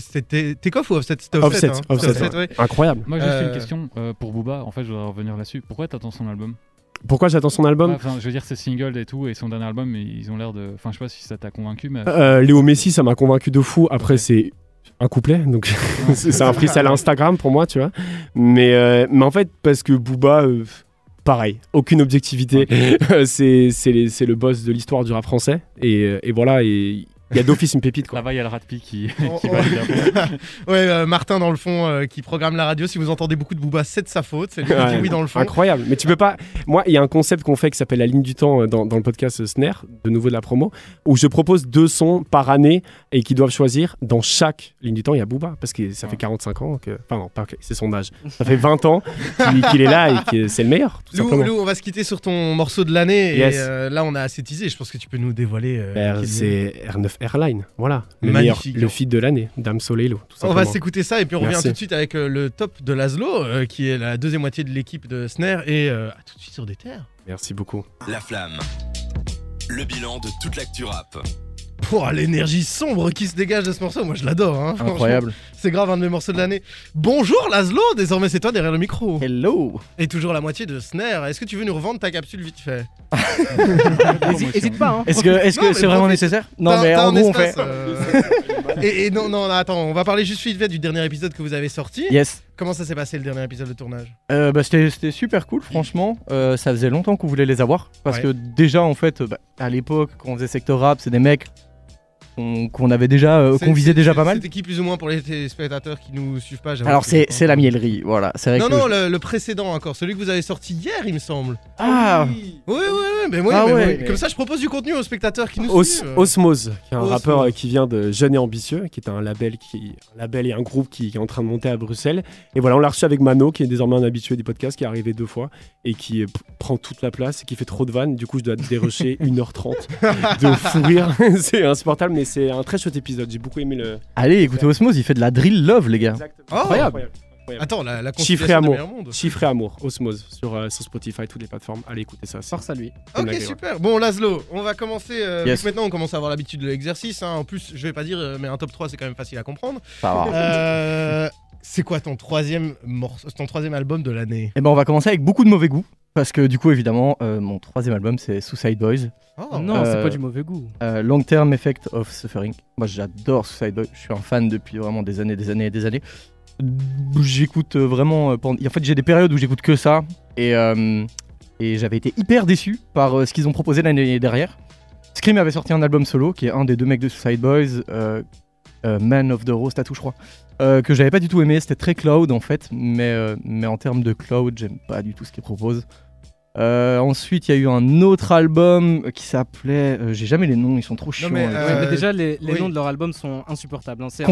c'était Takeoff ou Offset. Hein, offset ouais. Incroyable. Moi j'ai juste une question pour Booba. En fait, je voudrais revenir là-dessus. Pourquoi t'attends son album? Pourquoi j'attends son album? Je veux dire, ses singles et tout, et son dernier album, ils ont l'air de. Enfin, je sais pas si ça t'a convaincu, mais. Léo Messi, ça m'a convaincu de fou. Après, c'est un couplet, donc c'est un freestyle à Instagram pour moi, tu vois. Mais en fait, parce que Booba, pareil, aucune objectivité. C'est le boss de l'histoire du rap français. Et voilà, et il y a d'office une pépite. Là-bas, il y a le Ratpi qui va bien. Martin, dans le fond, qui programme la radio. Si vous entendez beaucoup de Booba, c'est de sa faute. C'est lui qui dit oui dans le fond. Incroyable. Mais tu peux pas. Moi, il y a un concept qu'on fait qui s'appelle la ligne du temps dans le podcast Snare, de nouveau de la promo, où je propose 2 sons par année et qui doivent choisir. Dans chaque ligne du temps, il y a Booba. Parce que ça fait 45 ans que. Enfin, non, pas c'est son âge. Ça fait 20 ans qu'il est là et que c'est le meilleur. Lou, on va se quitter sur ton morceau de l'année. Yes. Et là, on a assez teasé. Je pense que tu peux nous dévoiler. C'est R9. Airline, voilà, le meilleur, le feat de l'année, Damso Laylo. On va s'écouter ça et puis on revient tout de suite avec le top de Laszlo, qui est la deuxième moitié de l'équipe de Snare, et à tout de suite sur des terres. Merci beaucoup. La flamme, le bilan de toute l'actu rap. Pouah, l'énergie sombre qui se dégage de ce morceau, moi je l'adore. Hein, incroyable. C'est grave un de mes morceaux de l'année. Bonjour Laszlo, désormais c'est toi derrière le micro. Hello. Et toujours la moitié de Snare. Est-ce que tu veux nous revendre ta capsule vite fait? Hésite pas. Hein. Est-ce que c'est vraiment nécessaire? Non, mais en gros on fait. Non, attends, on va parler juste vite fait du dernier épisode que vous avez sorti. Yes. Comment ça s'est passé le dernier épisode de tournage? C'était super cool, franchement. Ça faisait longtemps qu'on voulait les avoir. Parce que déjà, en fait, à l'époque, quand on faisait secteur rap, c'est des mecs qu'on avait déjà qu'on visait déjà pas mal. C'était qui plus ou moins pour les spectateurs qui nous suivent pas? Alors c'est la mielerie, voilà. C'est vrai le précédent encore, celui que vous avez sorti hier il me semble. Ah oui, mais moi comme ça je propose du contenu aux spectateurs qui nous suivent. Osmose, qui est un rappeur qui vient de Jeune et Ambitieux, qui est un label et un groupe qui est en train de monter à Bruxelles. Et voilà, on l'a reçu avec Mano, qui est désormais un habitué des podcasts, qui est arrivé 2 fois et qui prend toute la place et qui fait trop de vannes. Du coup je dois dérocher 1h30 de fou rire. C'est insupportable, mais c'est un très chouette épisode, j'ai beaucoup aimé le... Allez, écoutez Osmose, il fait de la drill love, les gars. Exactement. Oh, incroyable. Attends, la conciliation du meilleur monde. Chiffre et amour, Osmose, sur Spotify, toutes les plateformes. Allez, écoutez ça. Force à lui. Ok, super. Bon, Laszlo, on va commencer. Maintenant, on commence à avoir l'habitude de l'exercice. Hein. En plus, je vais pas dire, mais un top 3, c'est quand même facile à comprendre. C'est quoi ton troisième album de l'année? Eh ben, on va commencer avec beaucoup de mauvais goût. Parce que du coup, évidemment, mon troisième album, c'est Suicideboys. Oh non, c'est pas du mauvais goût. Long Term Effect of Suffering. Moi, j'adore Suicideboys. Je suis un fan depuis vraiment des années. J'écoute vraiment... En fait, j'ai des périodes où j'écoute que ça. Et j'avais été hyper déçu par ce qu'ils ont proposé l'année dernière. Scream avait sorti un album solo, qui est un des 2 mecs de Suicideboys. Man of the Rose Tattoo, je crois. Que j'avais pas du tout aimé, c'était très cloud en fait, mais en termes de cloud, j'aime pas du tout ce qu'ils proposent. Ensuite, il y a eu un autre album qui s'appelait... j'ai jamais les noms, ils sont trop chiants. Mais, mais déjà, les noms de leur album sont insupportables. Hein. C'est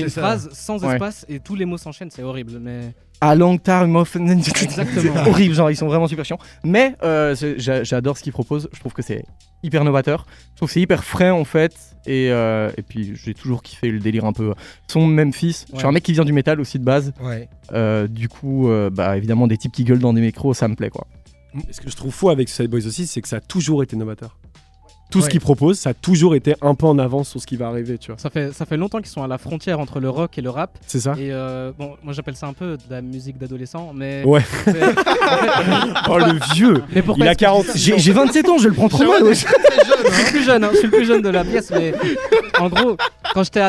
une phrase sans espace et tous les mots s'enchaînent, c'est horrible. Mais... A long time of... Exactement. Horrible, genre ils sont vraiment super chiants. Mais j'adore ce qu'ils proposent, je trouve que c'est hyper novateur. Je trouve que c'est hyper frais en fait. Et puis j'ai toujours kiffé le délire un peu son Memphis. Je suis un mec qui vient du métal aussi de base. Du coup, bah, évidemment, des types qui gueulent dans des micros, ça me plaît quoi. Ce que je trouve fou avec Suicideboys aussi, c'est que ça a toujours été novateur. Tout ce qu'ils proposent, ça a toujours été un peu en avance sur ce qui va arriver, tu vois. Ça fait longtemps qu'ils sont à la frontière entre le rock et le rap. C'est ça. Et bon, moi j'appelle ça un peu de la musique d'adolescent, mais... Ouais. Oh le vieux. Mais pourquoi il a 40... J'ai 27 ans, je le prends trop mal. Je suis le plus jeune, hein. Je suis le plus jeune de la pièce, mais... En gros, quand j'étais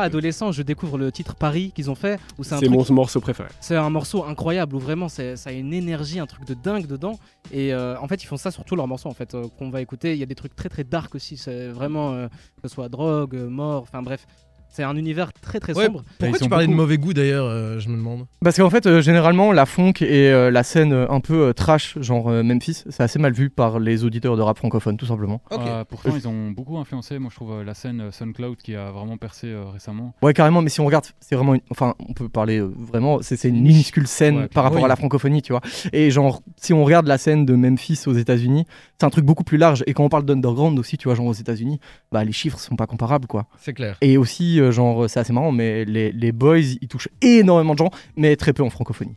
adolescent, je découvre le titre Paris qu'ils ont fait. C'est mon morceau préféré. C'est un morceau incroyable où vraiment ça a une énergie, un truc de dingue dedans. Et en fait, ils font ça sur tous leurs morceaux en fait, qu'on va écouter. Il y a des trucs très très dark aussi. C'est vraiment que ce soit drogue, mort, enfin bref. C'est un univers très très sombre. Pourquoi tu parlais de mauvais goût d'ailleurs, je me demande. Parce qu'en fait, généralement, la funk et la scène un peu trash, genre Memphis, c'est assez mal vu par les auditeurs de rap francophone, tout simplement. Pourtant, ils ont beaucoup influencé, moi je trouve, la scène SoundCloud qui a vraiment percé récemment. Ouais, carrément, mais si on regarde, c'est vraiment... Enfin, on peut parler vraiment, c'est une minuscule scène par rapport à la francophonie, tu vois. Et genre, si on regarde la scène de Memphis aux États-Unis, c'est un truc beaucoup plus large. Et quand on parle d'underground aussi, tu vois, genre aux États-Unis, bah les chiffres sont pas comparables, quoi. C'est clair. Et aussi... genre c'est assez marrant mais les boys ils touchent énormément de gens mais très peu en francophonie.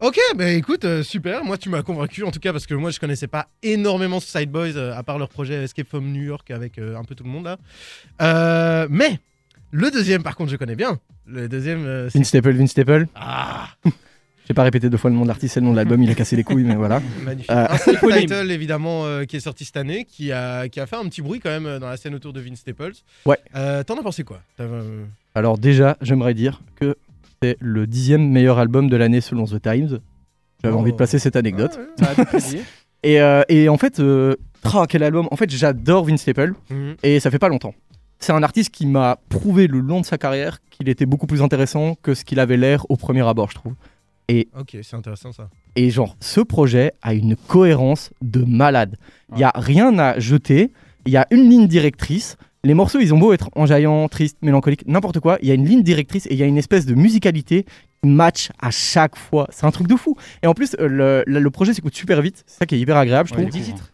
Ok, bah écoute, super, moi tu m'as convaincu en tout cas parce que moi je connaissais pas énormément Suicideboys à part leur projet Escape from New York avec un peu tout le monde là. Mais le deuxième par contre je connais bien. Le deuxième c'est... Vince Staples. Ah. J'ai pas répété deux fois le nom de l'artiste et le nom de l'album, il a cassé les couilles, mais voilà. Magnifique. Un title évidemment qui est sorti cette année, qui a fait un petit bruit quand même dans la scène autour de Vince Staples. Ouais. T'en as pensé quoi ? Alors déjà, j'aimerais dire que c'est le 10e meilleur album de l'année selon The Times. J'avais envie de placer cette anecdote. Ah, ouais. Et en fait, quel album ? En fait, j'adore Vince Staples et ça fait pas longtemps. C'est un artiste qui m'a prouvé le long de sa carrière qu'il était beaucoup plus intéressant que ce qu'il avait l'air au premier abord, je trouve. Et ok, c'est intéressant ça. Et genre, ce projet a une cohérence de malade. Il n'y a rien à jeter, il y a une ligne directrice. Les morceaux, ils ont beau être enjaillants, tristes, mélancoliques, n'importe quoi. Il y a une ligne directrice et il y a une espèce de musicalité qui match à chaque fois. C'est un truc de fou. Et en plus, le projet s'écoute super vite. C'est ça qui est hyper agréable, je trouve. 10 titres.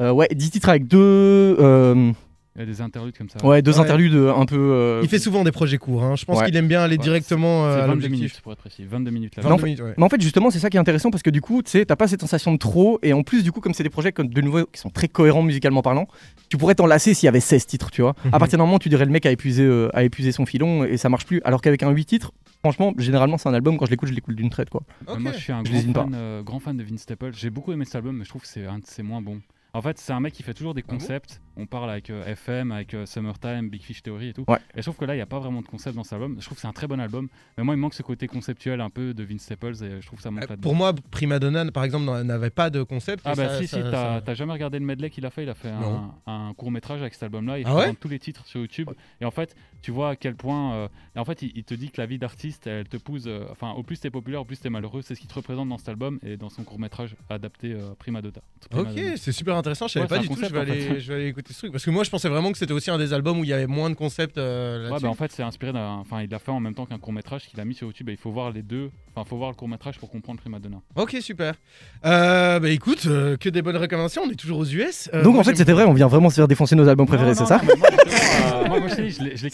10 titres avec deux... Il y a des interludes comme ça. Ouais, deux interludes un peu... Il fait souvent des projets courts, hein. Je pense qu'il aime bien aller directement à l'objectif. 22 minutes, pour être précis. 22 minutes. Là. 22 minutes Mais en fait, justement, c'est ça qui est intéressant parce que du coup, tu sais, t'as pas cette sensation de trop. Et en plus, du coup, comme c'est des projets comme, de nouveau qui sont très cohérents musicalement parlant, tu pourrais t'en lasser s'il y avait 16 titres, tu vois. À partir d'un moment, tu dirais le mec a épuisé son filon et ça marche plus. Alors qu'avec un 8 titres, franchement, généralement, c'est un album, quand je l'écoute d'une traite, quoi. Okay. Moi, je suis un grand fan de Vince Staples. J'ai beaucoup aimé cet album, mais je trouve que c'est un de ses moins bons. En fait, c'est un mec qui fait toujours des concepts. On parle avec FM, avec Summertime, Big Fish Theory et tout. Ouais. Et je trouve que là, il n'y a pas vraiment de concept dans cet album. Je trouve que c'est un très bon album. Mais moi, il manque ce côté conceptuel un peu de Vince Staples et je trouve que ça manque là-dedans. Pour moi, Prima Donna, par exemple, n'avait pas de concept. Ah bah t'as jamais regardé le medley qu'il a fait. Il a fait un court-métrage avec cet album-là. Il présente tous les titres sur YouTube. Et en fait, tu vois à quel point... en fait, il te dit que la vie d'artiste, elle te pousse... Enfin, au plus t'es populaire, au plus t'es malheureux. C'est ce qu'il te représente dans cet album et dans son court-métrage adapté Prima Donna. Ok, c'est super intéressant. Je savais pas du tout. Je vais aller écouter ce truc parce que moi je pensais vraiment que c'était aussi un des albums où il y avait moins de concepts là-dessus. En fait c'est inspiré il l'a fait en même temps qu'un court-métrage qu'il a mis sur YouTube et il faut voir les deux, faut voir le court-métrage pour comprendre Prima Donna. Ok, super. Écoute, que des bonnes recommandations, on est toujours aux US. Donc en fait c'était vrai, on vient vraiment se faire défoncer nos albums préférés, c'est ça ? Moi je l'ai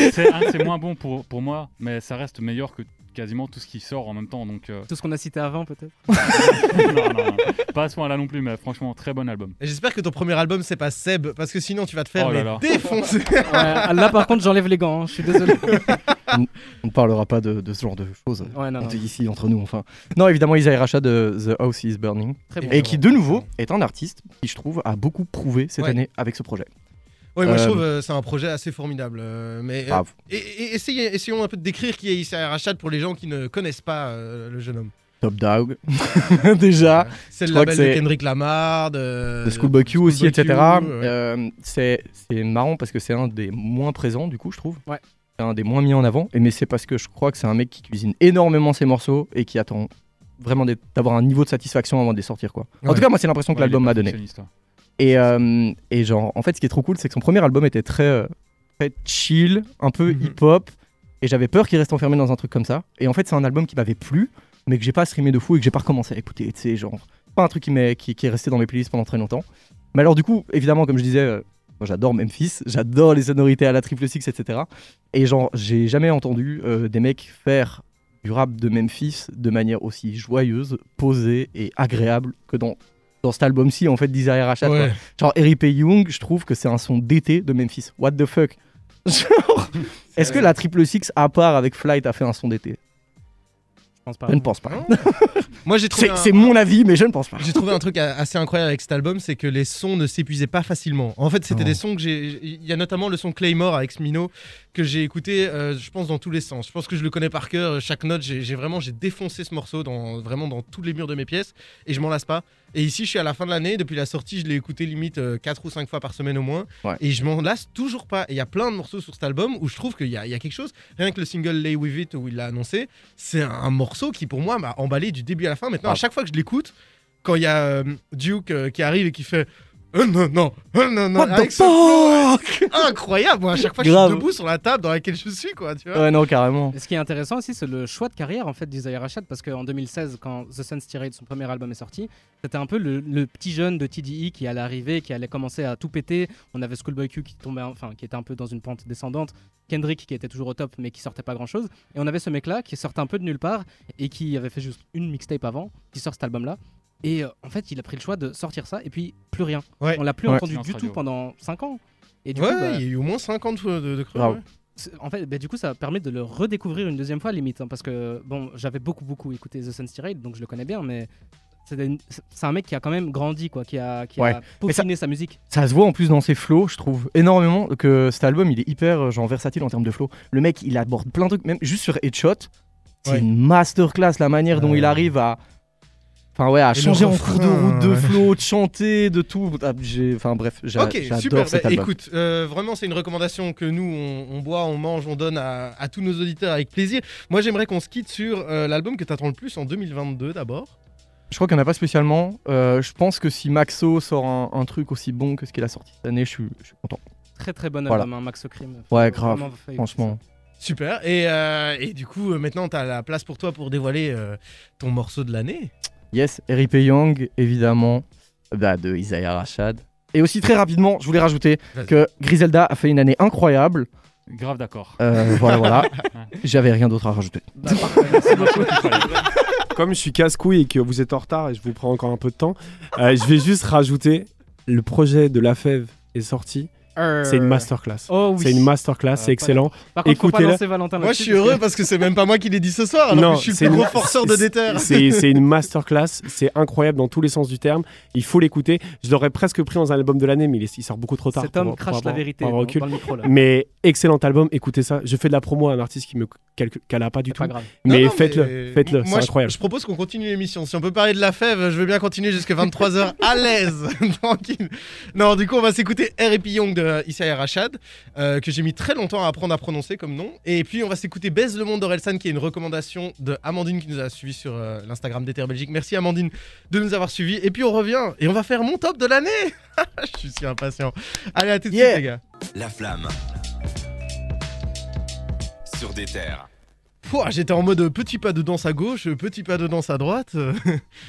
créé. C'est moins bon pour moi, mais ça reste meilleur que quasiment tout ce qui sort en même temps. Donc, tout ce qu'on a cité avant peut-être. Non, pas à ce moment-là non plus, mais franchement, très bon album. Et j'espère que ton premier album, c'est pas Seb, parce que sinon tu vas te faire défoncer. Là par contre, j'enlève les gants, hein, je suis désolé. On ne parlera pas de ce genre de choses ici, entre nous, enfin. Non, évidemment, Isaiah Rashad de The House is Burning, et qui de nouveau est un artiste qui, je trouve, a beaucoup prouvé cette année avec ce projet. Oui, moi je trouve que c'est un projet assez formidable. Essayons un peu de décrire qui est Isaiah Rashad pour les gens qui ne connaissent pas le jeune homme. Top Dog, déjà. C'est le label de Kendrick Lamar, de Schoolboy Q aussi, etc. C'est marrant parce que c'est un des moins présents, du coup, je trouve. Ouais. C'est un des moins mis en avant. Mais c'est parce que je crois que c'est un mec qui cuisine énormément ses morceaux et qui attend vraiment d'avoir un niveau de satisfaction avant de les sortir, quoi. Ouais. En tout cas, moi, c'est l'impression que l'album m'a donné. Et genre, en fait, ce qui est trop cool, c'est que son premier album était très chill, un peu hip-hop, et j'avais peur qu'il reste enfermé dans un truc comme ça. Et en fait, c'est un album qui m'avait plu, mais que j'ai pas streamé de fou et que j'ai pas recommencé à écouter. Tu sais, genre, pas un truc qui est resté dans mes playlists pendant très longtemps. Mais alors, du coup, évidemment, comme je disais, moi, j'adore Memphis, j'adore les sonorités à la Triple Six, etc. Et genre, j'ai jamais entendu des mecs faire du rap de Memphis de manière aussi joyeuse, posée et agréable que dans cet album-ci, en fait, d'Isaiah Rashad. Ouais. Genre, R.I.P. Young, je trouve que c'est un son d'été de Memphis. What the fuck? Genre, est-ce que la Triple Six, à part avec Flight, a fait un son d'été? Je pense pas. Je ne pense pas. Moi, j'ai trouvé c'est mon avis, mais je ne pense pas. J'ai trouvé un truc assez incroyable avec cet album, c'est que les sons ne s'épuisaient pas facilement. En fait, c'était des sons que j'ai... Il y a notamment le son Claymore avec Smino que j'ai écouté, je pense, dans tous les sens. Je pense que je le connais par cœur. Chaque note, j'ai défoncé ce morceau dans tous les murs de mes pièces et je m'en lasse pas. Et ici, je suis à la fin de l'année. Depuis la sortie, je l'ai écouté limite 4 ou 5 fois par semaine au moins. Ouais. Et je m'en lasse toujours pas. Et il y a plein de morceaux sur cet album où je trouve qu'il y a quelque chose. Rien que le single Lay With It où il l'a annoncé, c'est un morceau qui, pour moi, m'a emballé du début à la fin. Maintenant, à chaque fois que je l'écoute, quand il y a Duke qui arrive et qui fait non, avec ce flow incroyable. Moi, à chaque fois, je suis debout sur la table dans laquelle je suis, quoi, tu vois. Ouais, non, carrément. Et ce qui est intéressant aussi, c'est le choix de carrière, en fait, d'Isaiah Rashad, parce qu'en 2016, quand The Sun's Tirade, son premier album, est sorti, c'était un peu le petit jeune de TDE qui allait arriver, qui allait commencer à tout péter. On avait Schoolboy Q qui était un peu dans une pente descendante. Kendrick qui était toujours au top mais qui sortait pas grand chose, et on avait ce mec là qui sortait un peu de nulle part et qui avait fait juste une mixtape avant, qui sort cet album là, et en fait il a pris le choix de sortir ça et puis plus rien. On l'a plus entendu du tout pendant 5 ans et du coup, il y a eu au moins 50 de creux. En fait, du coup, ça permet de le redécouvrir une deuxième fois limite, parce que bon, j'avais beaucoup écouté The Sun's Tirade, donc je le connais bien, mais c'est un mec qui a quand même grandi, quoi, qui a peaufiné sa musique. Ça se voit en plus dans ses flows, je trouve énormément que cet album il est hyper genre versatile en termes de flow. Le mec il aborde plein de trucs, même juste sur Headshot, c'est une masterclass la manière dont il arrive à à changer en cours de route de flow, de chanter, de tout. J'adore super, cet album. Écoute, vraiment, c'est une recommandation que nous, on boit, on mange, on donne à tous nos auditeurs avec plaisir. Moi, j'aimerais qu'on se quitte sur l'album que t'attends le plus en 2022 d'abord. Je crois qu'il n'y en a pas spécialement. Je pense que si Maxo sort un truc aussi bon que ce qu'il a sorti cette année, je suis content. Très très bon album, voilà. Maxo Crime. Ouais, grave, franchement. Super. Et du coup, maintenant, tu as la place pour toi pour dévoiler ton morceau de l'année. Yes, R.I.P. Young, évidemment, de Isaiah Rashad. Et aussi, très rapidement, je voulais rajouter que Griselda a fait une année incroyable. Grave d'accord. Voilà. J'avais rien d'autre à rajouter. Merci beaucoup. Comme je suis casse-couille et que vous êtes en retard et je vous prends encore un peu de temps, je vais juste rajouter, le projet de La Fève est sorti. C'est une masterclass. Oh, oui. C'est une masterclass, c'est excellent. Par contre, écoutez-la. Moi, je suis heureux parce que c'est même pas moi qui l'ai dit ce soir. Alors non, que je suis le plus gros forceur de déter. C'est une masterclass, c'est incroyable dans tous les sens du terme. Il faut l'écouter. Je l'aurais presque pris dans un album de l'année, mais il sort beaucoup trop tard. Cet homme crache la vérité dans le micro, là. Mais excellent album, écoutez ça. Je fais de la promo à un artiste qui me cala pas du tout. Mais faites-le, c'est incroyable. Je propose qu'on continue l'émission. Si on peut parler de La Fève, je veux bien continuer jusqu'à 23h à l'aise. Tranquille. Non, du coup, on va s'écouter R.I.P. Young Isaiah Rashad, que j'ai mis très longtemps à apprendre à prononcer comme nom. Et puis on va s'écouter Baise le monde d'Orelsan, qui est une recommandation de Amandine qui nous a suivi sur l'Instagram d'Ether Belgique. Merci Amandine de nous avoir suivis. Et puis on revient et on va faire mon top de l'année. Je suis si impatient. Allez, à tout de suite les gars. La flamme sur des terres. Pouah, j'étais en mode petit pas de danse à gauche, petit pas de danse à droite.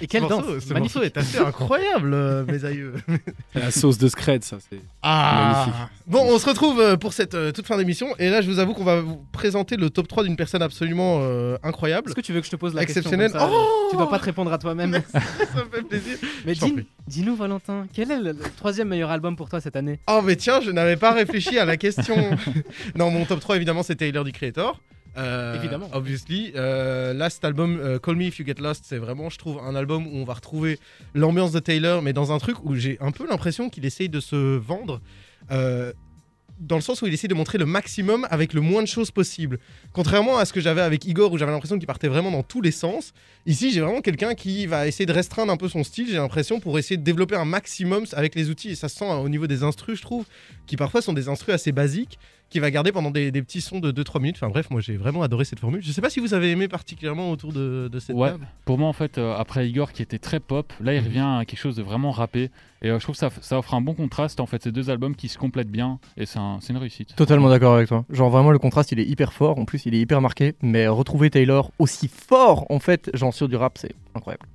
Et quelle danse! Ce morceau est assez incroyable, mes aïeux. La sauce de Scred, ça, c'est magnifique. Bon, on se retrouve pour cette toute fin d'émission. Et là, je vous avoue qu'on va vous présenter le top 3 d'une personne absolument incroyable. Est-ce que tu veux que je te pose la question? Exceptionnelle. Tu dois pas te répondre à toi-même. Merci, ça me fait plaisir. Mais dis-nous, Valentin, quel est le troisième meilleur album pour toi cette année? Oh, mais tiens, je n'avais pas réfléchi à la question. Non, mon top 3, évidemment, c'est Tyler the Creator. Évidemment. Obviously. Là, cet album Call Me If You Get Lost, c'est vraiment, je trouve, un album où on va retrouver l'ambiance de Taylor, mais dans un truc où j'ai un peu l'impression qu'il essaye de se vendre. Dans le sens où il essaie de montrer le maximum avec le moins de choses possible. Contrairement à ce que j'avais avec Igor, où j'avais l'impression qu'il partait vraiment dans tous les sens, ici j'ai vraiment quelqu'un qui va essayer de restreindre un peu son style, j'ai l'impression, pour essayer de développer un maximum avec les outils. Et ça se sent au niveau des instrus, je trouve, qui parfois sont des instrus assez basiques, qui va garder pendant des petits sons de 2-3 minutes. Enfin bref, moi j'ai vraiment adoré cette formule. Je sais pas si vous avez aimé particulièrement autour de cette table. Pour moi en fait, après Igor qui était très pop, là il revient à quelque chose de vraiment rappé. Et je trouve que ça offre un bon contraste en fait, ces deux albums qui se complètent bien et c'est une réussite. Totalement d'accord avec toi. Genre vraiment le contraste il est hyper fort, en plus il est hyper marqué. Mais retrouver Taylor aussi fort en fait, genre sur du rap, c'est incroyable.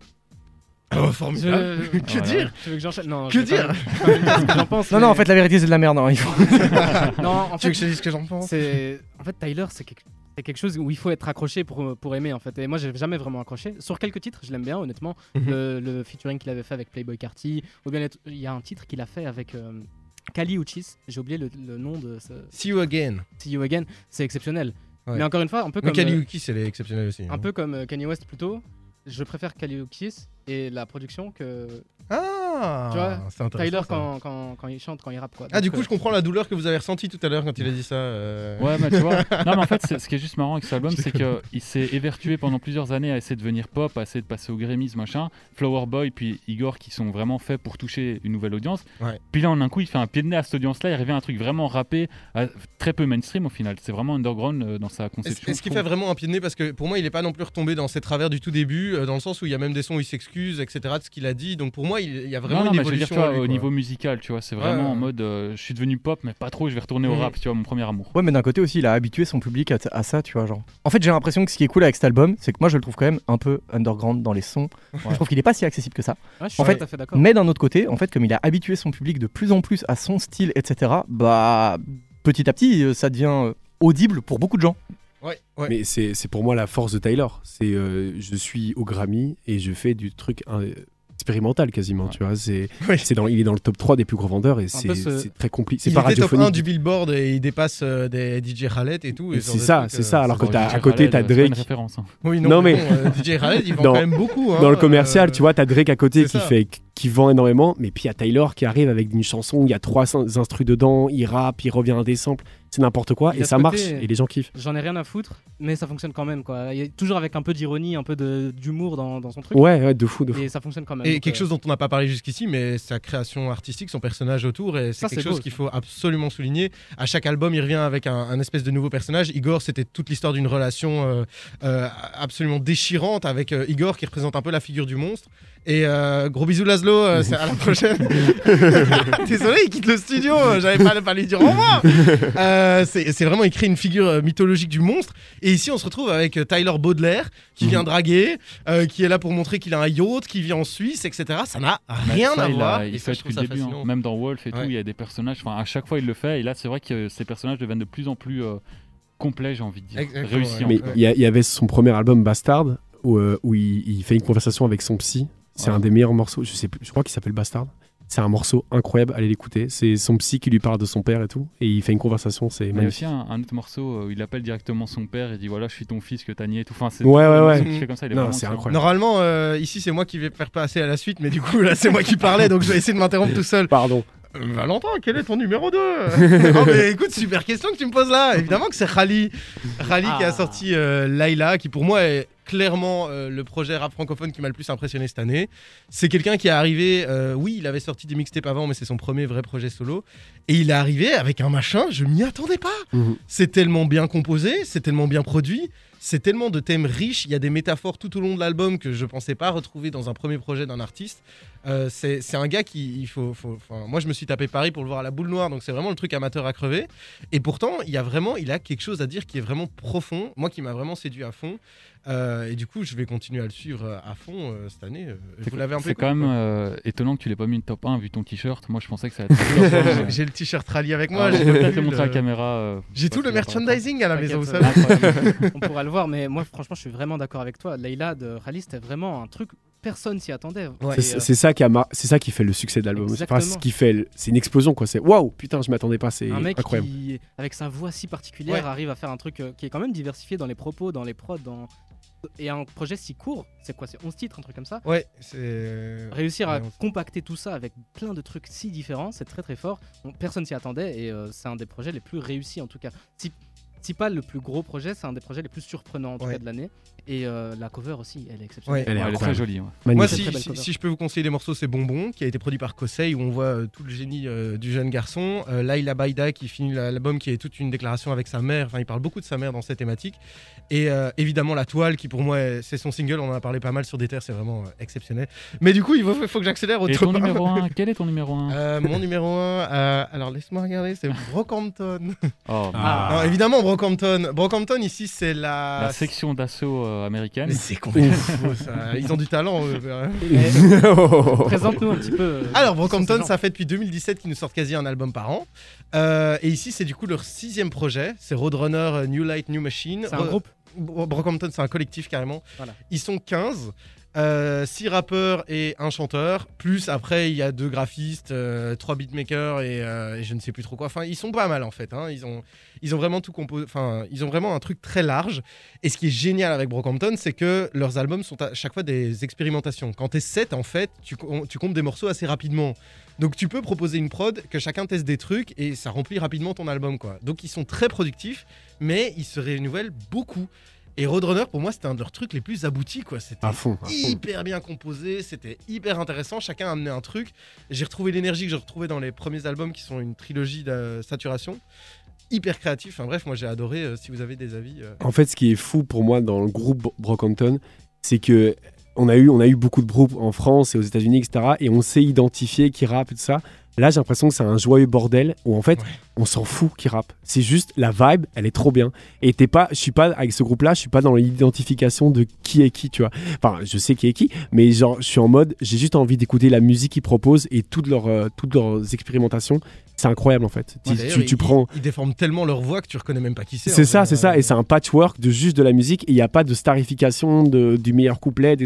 Oh, formidable. Que dire ? Tu veux que j'enchaîne ? Non. Que dire ? J'en pense. Non, en fait, la vérité c'est de la merde. Non, il faut. Non, en fait, tu veux que je te dise ce que j'en pense ? En fait, Tyler, c'est quelque chose où il faut être accroché pour aimer en fait. Et moi, j'ai jamais vraiment accroché. Sur quelques titres, je l'aime bien, honnêtement. Le featuring qu'il avait fait avec Playboi Carti, ou bien il y a un titre qu'il a fait avec Kali Uchis. J'ai oublié le nom de. See You Again. See You Again, c'est exceptionnel. Ouais. Mais encore une fois, un peu comme. Kali Uchis, elle est exceptionnelle aussi. Un peu comme Kanye West plutôt. Je préfère Kali Uchis et la production que. Ah, tu vois, Tyler quand il chante, quand il rappe quoi. Donc, du coup je comprends la douleur que vous avez ressentie tout à l'heure quand il a dit ça. Ouais mais tu vois. Non mais en fait ce qui est juste marrant avec cet album c'est qu'il s'est évertué pendant plusieurs années à essayer de devenir pop, à essayer de passer au Grammys machin, Flower Boy puis Igor qui sont vraiment faits pour toucher une nouvelle audience. Ouais. Puis là en un coup il fait un pied de nez à cette audience là, il revient à un truc vraiment rappé, très peu mainstream au final, c'est vraiment underground dans sa conception. Est-ce qu'il fait vraiment un pied de nez parce que pour moi il est pas non plus retombé dans ses travers du tout début, dans le sens où il y a même des sons où il s'excuse etc de ce qu'il a dit, donc pour moi il y a vraiment une évolution toi, au niveau musical, tu vois, c'est vraiment en mode je suis devenu pop mais pas trop, je vais retourner au rap, tu vois, mon premier amour. Ouais, mais d'un côté aussi, il a habitué son public à ça, tu vois, genre. En fait, j'ai l'impression que ce qui est cool avec cet album, c'est que moi je le trouve quand même un peu underground dans les sons. Ouais. Je trouve qu'il est pas si accessible que ça. Ouais, je suis tout à fait d'accord. Mais d'un autre côté, en fait, comme il a habitué son public de plus en plus à son style, etc., bah petit à petit, ça devient audible pour beaucoup de gens. Ouais. Mais c'est pour moi la force de Tyler. C'est je suis au Grammy et je fais du truc. Expérimental quasiment, tu vois, il est dans le top 3 des plus gros vendeurs et c'est très compliqué. Il est top 1 du Billboard et il dépasse des DJ Khaled et tout. Et c'est ça, alors que t'as, à côté t'as Drake. Hein. Oui, DJ Khaled il vend quand même beaucoup. Hein, dans le commercial, tu vois, t'as Drake à côté qui vend énormément, mais puis il y a Tyler qui arrive avec une chanson où il y a 3 instrus dedans, il rappe, il revient à des samples. C'est n'importe quoi et ça marche et les gens kiffent. J'en ai rien à foutre, mais ça fonctionne quand même quoi. Il y a toujours avec un peu d'ironie, un peu d'humour dans son truc. Ouais, de fou. Et ça fonctionne quand même. Et quelque chose dont on n'a pas parlé jusqu'ici, mais sa création artistique, son personnage autour, et c'est quelque chose qu'il faut absolument souligner. À chaque album, il revient avec un espèce de nouveau personnage. Igor, c'était toute l'histoire d'une relation absolument déchirante avec Igor qui représente un peu la figure du monstre. Et gros bisous Laszlo, c'est à la prochaine. Désolé, il quitte le studio, j'avais pas lui dire au revoir. C'est vraiment, il crée une figure mythologique du monstre. Et ici, on se retrouve avec Tyler Baudelaire qui vient draguer, qui est là pour montrer qu'il a un yacht, qui vit en Suisse, etc. Ça n'a rien à voir. Il fait depuis le début, hein. Même dans Wolf et tout, il y a des personnages. Enfin, à chaque fois, il le fait. Et là, c'est vrai que ces personnages deviennent de plus en plus complets, j'ai envie de dire. Réussis. Mais il y avait son premier album Bastard où il fait une conversation avec son psy. C'est un des meilleurs morceaux. Je crois qu'il s'appelle Bastard. C'est un morceau incroyable, allez l'écouter. C'est son psy qui lui parle de son père et tout. Et il fait une conversation, c'est magnifique. Il y a aussi un autre morceau où il appelle directement son père et dit voilà, je suis ton fils que t'as nié et tout. Enfin, c'est qui fait comme ça, il est vraiment incroyable. Normalement, ici, c'est moi qui vais faire passer à la suite, mais du coup, là, c'est moi qui parlais, donc je vais essayer de m'interrompre tout seul. Pardon. Valentin, quel est ton numéro 2? Oh, mais écoute, super question que tu me poses là. Évidemment que c'est Khali. Khali qui a sorti Layla, qui pour moi est clairement le projet rap francophone qui m'a le plus impressionné cette année. C'est quelqu'un qui est arrivé, il avait sorti des mixtapes avant, mais c'est son premier vrai projet solo. Et il est arrivé avec un machin, je m'y attendais pas. C'est tellement bien composé, c'est tellement bien produit. C'est tellement de thèmes riches, il y a des métaphores tout au long de l'album que je ne pensais pas retrouver dans un premier projet d'un artiste. C'est un gars qui... moi, je me suis tapé Paris pour le voir à la boule noire, donc c'est vraiment le truc amateur à crever. Et pourtant, il a quelque chose à dire qui est vraiment profond, moi qui m'a vraiment séduit à fond. Et du coup, je vais continuer à le suivre à fond cette année. Vous l'avez un peu quand même étonnant que tu l'aies pas mis une top 1 vu ton t-shirt. Moi, je pensais que ça allait être... J'ai le t-shirt rallye avec moi. Je vais peut-être te montrer à la caméra. J'ai tout le merchandising à la maison, vous savez. On pourra le voir, mais moi, franchement, je suis vraiment d'accord avec toi. Layla de Rally, c'était vraiment un truc... Personne s'y attendait. Ouais. C'est ça qui fait le succès de l'album. C'est une explosion quoi. C'est waouh, putain, je m'attendais pas. C'est un mec incroyable. Qui, avec sa voix si particulière, arrive à faire un truc qui est quand même diversifié dans les propos, dans les prods, et un projet si court. C'est quoi, c'est 11 titres, un truc comme ça. Ouais. Réussir à compacter tout ça avec plein de trucs si différents, c'est très très fort. Personne s'y attendait et c'est un des projets les plus réussis en tout cas. Si pas le plus gros projet, c'est un des projets les plus surprenants en tout cas de l'année. Et la cover aussi, elle est exceptionnelle. Ouais. Elle est très jolie. Ouais. Moi, si je peux vous conseiller des morceaux, c'est Bonbon, qui a été produit par Kosei, où on voit tout le génie du jeune garçon. Laila Baïda, qui finit l'album, qui est toute une déclaration avec sa mère. Enfin, il parle beaucoup de sa mère dans cette thématique. Et évidemment, La Toile, qui pour moi, c'est son single. On en a parlé pas mal sur des terres, c'est vraiment exceptionnel. Mais du coup, il faut que j'accélère au top. Numéro 1, quel est ton numéro 1 Mon numéro 1, alors laisse-moi regarder, c'est Brockhampton. Oh, ah. Non, évidemment, Brockhampton. Brockhampton, ici, c'est la section d'assaut américaine. Mais c'est ouf, ça. Ils ont du talent. Présente-nous un petit peu. Alors, Brockhampton, ça fait depuis 2017 qu'ils nous sortent quasi un album par an. Et ici, c'est du coup leur 6e projet. C'est Roadrunner, New Light, New Machine. C'est un groupe. Brockhampton, c'est un collectif carrément. Voilà. Ils sont 15. 6 rappeurs et un chanteur, plus après il y a 2 graphistes, 3 beatmakers et je ne sais plus trop quoi. Enfin, ils sont pas mal en fait. Hein. Ils ont vraiment tout composé. Enfin, ils ont vraiment un truc très large. Et ce qui est génial avec Brockhampton, c'est que leurs albums sont à chaque fois des expérimentations. Quand t'es 7, en fait, tu comptes des morceaux assez rapidement. Donc tu peux proposer une prod, que chacun teste des trucs et ça remplit rapidement ton album, quoi. Donc ils sont très productifs, mais ils se renouvellent beaucoup. Et Roadrunner, pour moi, c'était un de leurs trucs les plus aboutis, quoi. C'était hyper bien composé, c'était hyper intéressant, chacun amenait un truc. J'ai retrouvé l'énergie que j'ai retrouvée dans les premiers albums qui sont une trilogie de saturation. Hyper créatif, enfin bref, moi j'ai adoré, si vous avez des avis. En fait, ce qui est fou pour moi dans le groupe Brockhampton, c'est que on a eu beaucoup de groupes en France et aux États-Unis, etc. Et on s'est identifié qui rappe et tout ça. Là, j'ai l'impression que c'est un joyeux bordel où en fait, on s'en fout qui rappe. C'est juste la vibe, elle est trop bien. Et je suis pas avec ce groupe-là, je suis pas dans l'identification de qui est qui, tu vois. Enfin, je sais qui est qui, mais genre, je suis en mode, j'ai juste envie d'écouter la musique qu'ils proposent et toutes leurs expérimentations. C'est incroyable en fait. Ouais, tu prends... Ils déforment tellement leur voix que tu reconnais même pas qui c'est. C'est ça. Et c'est un patchwork de juste de la musique. Il n'y a pas de starification du meilleur couplet.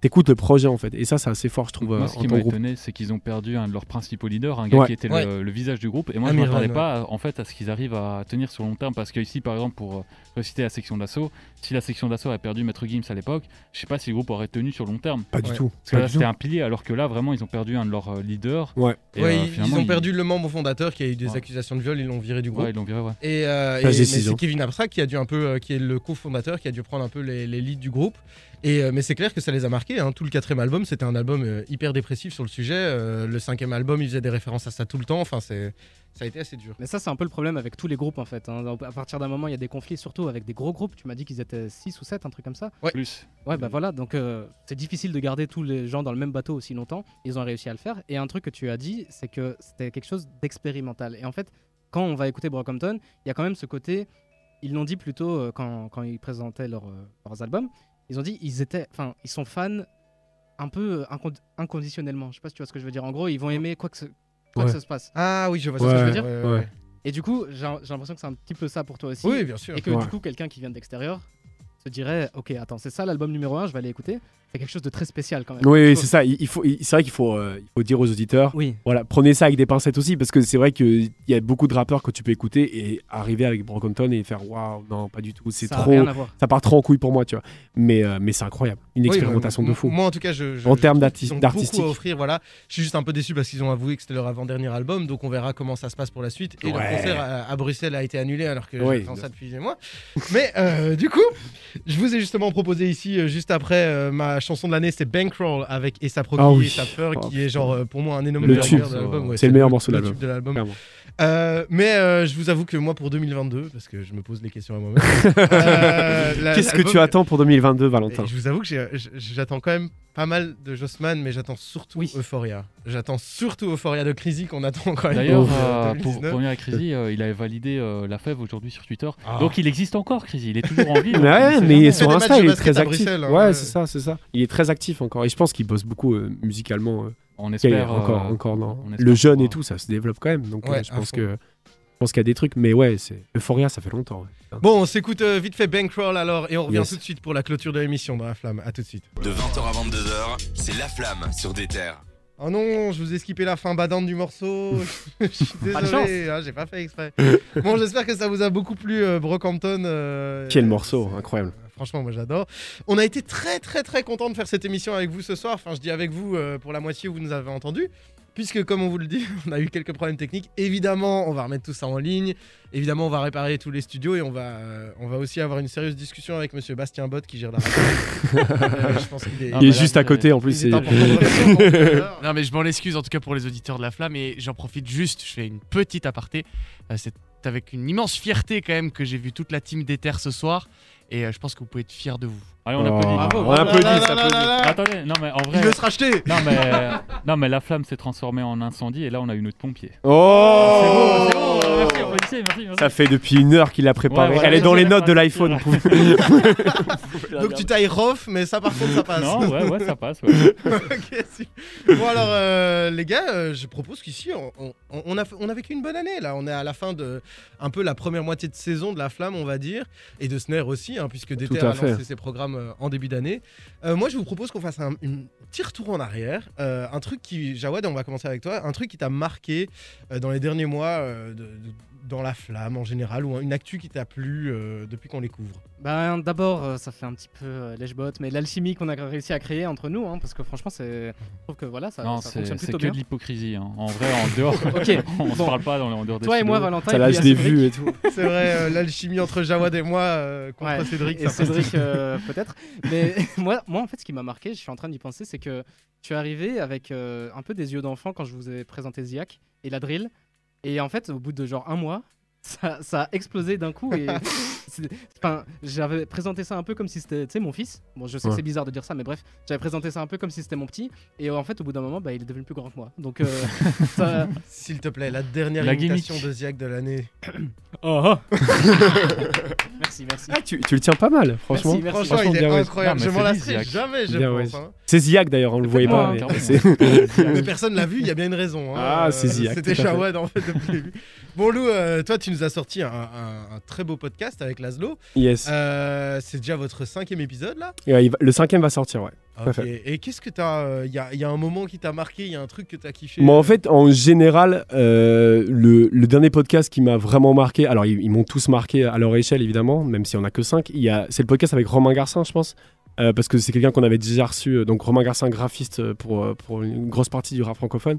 T'écoutes le projet en fait. Et ça, c'est assez fort, je trouve. Moi, ce qui m'a étonné, c'est qu'ils ont perdu un de leurs principaux leaders, un gars qui était le visage du groupe. Et moi, je ne m'attendais pas en fait à ce qu'ils arrivent à tenir sur long terme. Parce qu'ici, par exemple, pour reciter la section d'assaut, si la section d'assaut avait perdu Maître Gims à l'époque, je ne sais pas si le groupe aurait tenu sur long terme. Pas du tout. Parce que là, c'était un pilier. Alors que là, vraiment, ils ont perdu un de leurs leaders. Ouais. Ils ont perdu le membre fondateur qui a eu des accusations de viol, ils l'ont viré du groupe. Et c'est Kevin Abstract qui a dû un peu, qui est le cofondateur, qui a dû prendre un peu les leads du groupe. Et mais c'est clair que ça les a marqués. Hein. Tout le 4e album, c'était un album hyper dépressif sur le sujet. Le 5e album, il faisait des références à ça tout le temps. Enfin, ça a été assez dur. Mais ça, c'est un peu le problème avec tous les groupes en fait. Hein. À partir d'un moment, il y a des conflits, surtout avec des gros groupes. Tu m'as dit qu'ils étaient 6 ou 7, un truc comme ça. Ouais. Plus. Ouais, bah voilà. Donc c'est difficile de garder tous les gens dans le même bateau aussi longtemps. Ils ont réussi à le faire. Et un truc que tu as dit, c'est que c'était quelque chose d'expérimental. Et en fait, quand on va écouter Brockhampton, il y a quand même ce côté. Ils l'ont dit plus tôt quand ils présentaient leurs albums. Ils ont dit ils sont fans un peu inconditionnellement. Je sais pas si tu vois ce que je veux dire. En gros, ils vont aimer quoi que ça se passe. Ah oui, je vois ce que je veux dire. Ouais. Et du coup, j'ai l'impression que c'est un petit peu ça pour toi aussi. Oui, bien sûr. Et que du coup, quelqu'un qui vient de l'extérieur se dirait OK, attends, c'est ça l'album numéro 1, je vais aller écouter. C'est quelque chose de très spécial quand même. Oui, c'est ça. C'est vrai qu'il faut, faut dire aux auditeurs, voilà, prenez ça avec des pincettes aussi, parce que c'est vrai qu'il y a beaucoup de rappeurs que tu peux écouter et arriver avec Brockhampton et faire waouh, non, pas du tout, c'est ça trop, ça part trop en couille pour moi, tu vois. Mais c'est incroyable, une expérimentation de fou. Moi, en tout cas, en termes d'artistique, beaucoup à offrir. Voilà, je suis juste un peu déçu parce qu'ils ont avoué que c'était leur avant-dernier album, donc on verra comment ça se passe pour la suite. Et le concert à Bruxelles a été annulé alors que j'attends ça depuis des mois. Mais du coup, je vous ai justement proposé ici, juste après ma chanson de l'année, c'est Bankroll avec Essa Proki et Sapphire, qui est genre pour moi un énorme tube de l'album. C'est le meilleur morceau de l'album. Mais je vous avoue que moi pour 2022, parce que je me pose les questions à moi-même. Qu'est-ce que tu attends pour 2022, Valentin ? Je vous avoue que j'attends quand même pas mal de Jossman, mais j'attends surtout Euphoria. J'attends surtout Euphoria de Crazy qu'on attend quand même. D'ailleurs, pour venir à Crazy, il avait validé La Fève aujourd'hui sur Twitter. Ah. Donc il existe encore, Crazy. Il est toujours en vie. Mais sur Insta, il est très actif. Ouais, c'est ça. Il est très actif encore. Et je pense qu'il bosse beaucoup musicalement. On espère encore non. Le jeune et tout, ça se développe quand même. Donc je pense qu'il y a des trucs. Mais ouais, c'est Euphoria, ça fait longtemps. Ouais. Bon, on s'écoute vite fait Bankroll alors et on revient tout de suite pour la clôture de l'émission dans La Flamme. À tout de suite. De 20h à 22h, c'est La Flamme sur des terres. Oh non, je vous ai skippé la fin badante du morceau. Je suis désolé, j'ai pas fait exprès. Bon, j'espère que ça vous a beaucoup plu, Brockhampton. Quel morceau, incroyable. Franchement, moi j'adore. On a été très très très content de faire cette émission avec vous ce soir. Enfin, je dis avec vous pour la moitié où vous nous avez entendus. puisque comme on vous le dit, on a eu quelques problèmes techniques. Évidemment, on va remettre tout ça en ligne. Évidemment, on va réparer tous les studios et on va aussi avoir une sérieuse discussion avec monsieur Bastien Bott qui gère la radio. Je pense qu'il est, il est juste à côté en plus. Non mais je m'en excuse en tout cas pour les auditeurs de La Flamme et j'en profite juste, je fais une petite aparté. C'est avec une immense fierté quand même que j'ai vu toute la team d'Ether ce soir. Et je pense que vous pouvez être fiers de vous. Allez, on applaudit. Bravo, on applaudit, attendez, non mais en vrai... Il veut se racheter. Non mais, non, mais La Flamme s'est transformée en incendie et là on a eu notre pompier. Oh, c'est beau, merci, applaudissez, merci, merci. Ça fait depuis une heure qu'il l'a préparé. Ouais, voilà, elle est dans les notes de l'iPhone. Donc tu tailles rough, mais ça par contre ça passe. Non, ouais, ça passe. Ouais. Okay, si. Bon alors les gars, je propose qu'ici on a vécu une bonne année là. On est à la fin de un peu la première moitié de saison de La Flamme on va dire et de Snare aussi. Hein, puisque DT a lancé ses programmes en début d'année. Moi, je vous propose qu'on fasse un petit retour en arrière. Un truc qui, Jawad, on va commencer avec toi, un truc qui t'a marqué dans les derniers mois, dans La Flamme en général, ou une actu qui t'a plu depuis qu'on les couvre. Ben, d'abord, ça fait un petit peu lèche-botte, mais l'alchimie qu'on a réussi à créer entre nous, hein, parce que franchement, je trouve que voilà, ça fonctionne plutôt bien. C'est que de l'hypocrisie, hein. En vrai, en dehors, on se parle pas en dehors des toi studios. Et moi, Valentin, ça lâche des vues et tout. C'est vrai, l'alchimie entre Jawad et moi, contre Cédric, et ça Cédric peut-être. Mais moi, en fait, ce qui m'a marqué, je suis en train d'y penser, c'est que je suis arrivé avec un peu des yeux d'enfant quand je vous ai présenté Ziak et la drill. Et en fait, au bout de genre un mois, ça a explosé d'un coup. Et j'avais présenté ça un peu comme si c'était mon fils. Bon, je sais que c'est bizarre de dire ça, mais bref, j'avais présenté ça un peu comme si c'était mon petit. Et en fait, au bout d'un moment, bah, il est devenu plus grand que moi. Donc, ça... S'il te plaît, la dernière imitation de Ziak de l'année. Merci. Ah, tu le tiens pas mal, franchement. Franchement, il est incroyable. Je m'en lasserai jamais, je pense. Hein. C'est Ziak d'ailleurs, on le voyait pas. Mais personne l'a vu, il y a bien une raison. Hein. Ah, c'est Ziak. C'était Jawad en fait depuis le début. Bon, Lou, toi, tu nous as sorti un très beau podcast avec Laszlo. Yes. C'est déjà votre 5e épisode là. Le 5e va sortir, ouais. Okay. Et qu'est-ce que t'as... Il y a un moment qui t'a marqué, il y a un truc que t'as kiffé. Moi, en fait, en général, le dernier podcast qui m'a vraiment marqué, alors ils m'ont tous marqué à leur échelle évidemment, même si on a que 5, c'est le podcast avec Romain Garcin, je pense, parce que c'est quelqu'un qu'on avait déjà reçu, donc Romain Garcin, graphiste pour une grosse partie du rap francophone,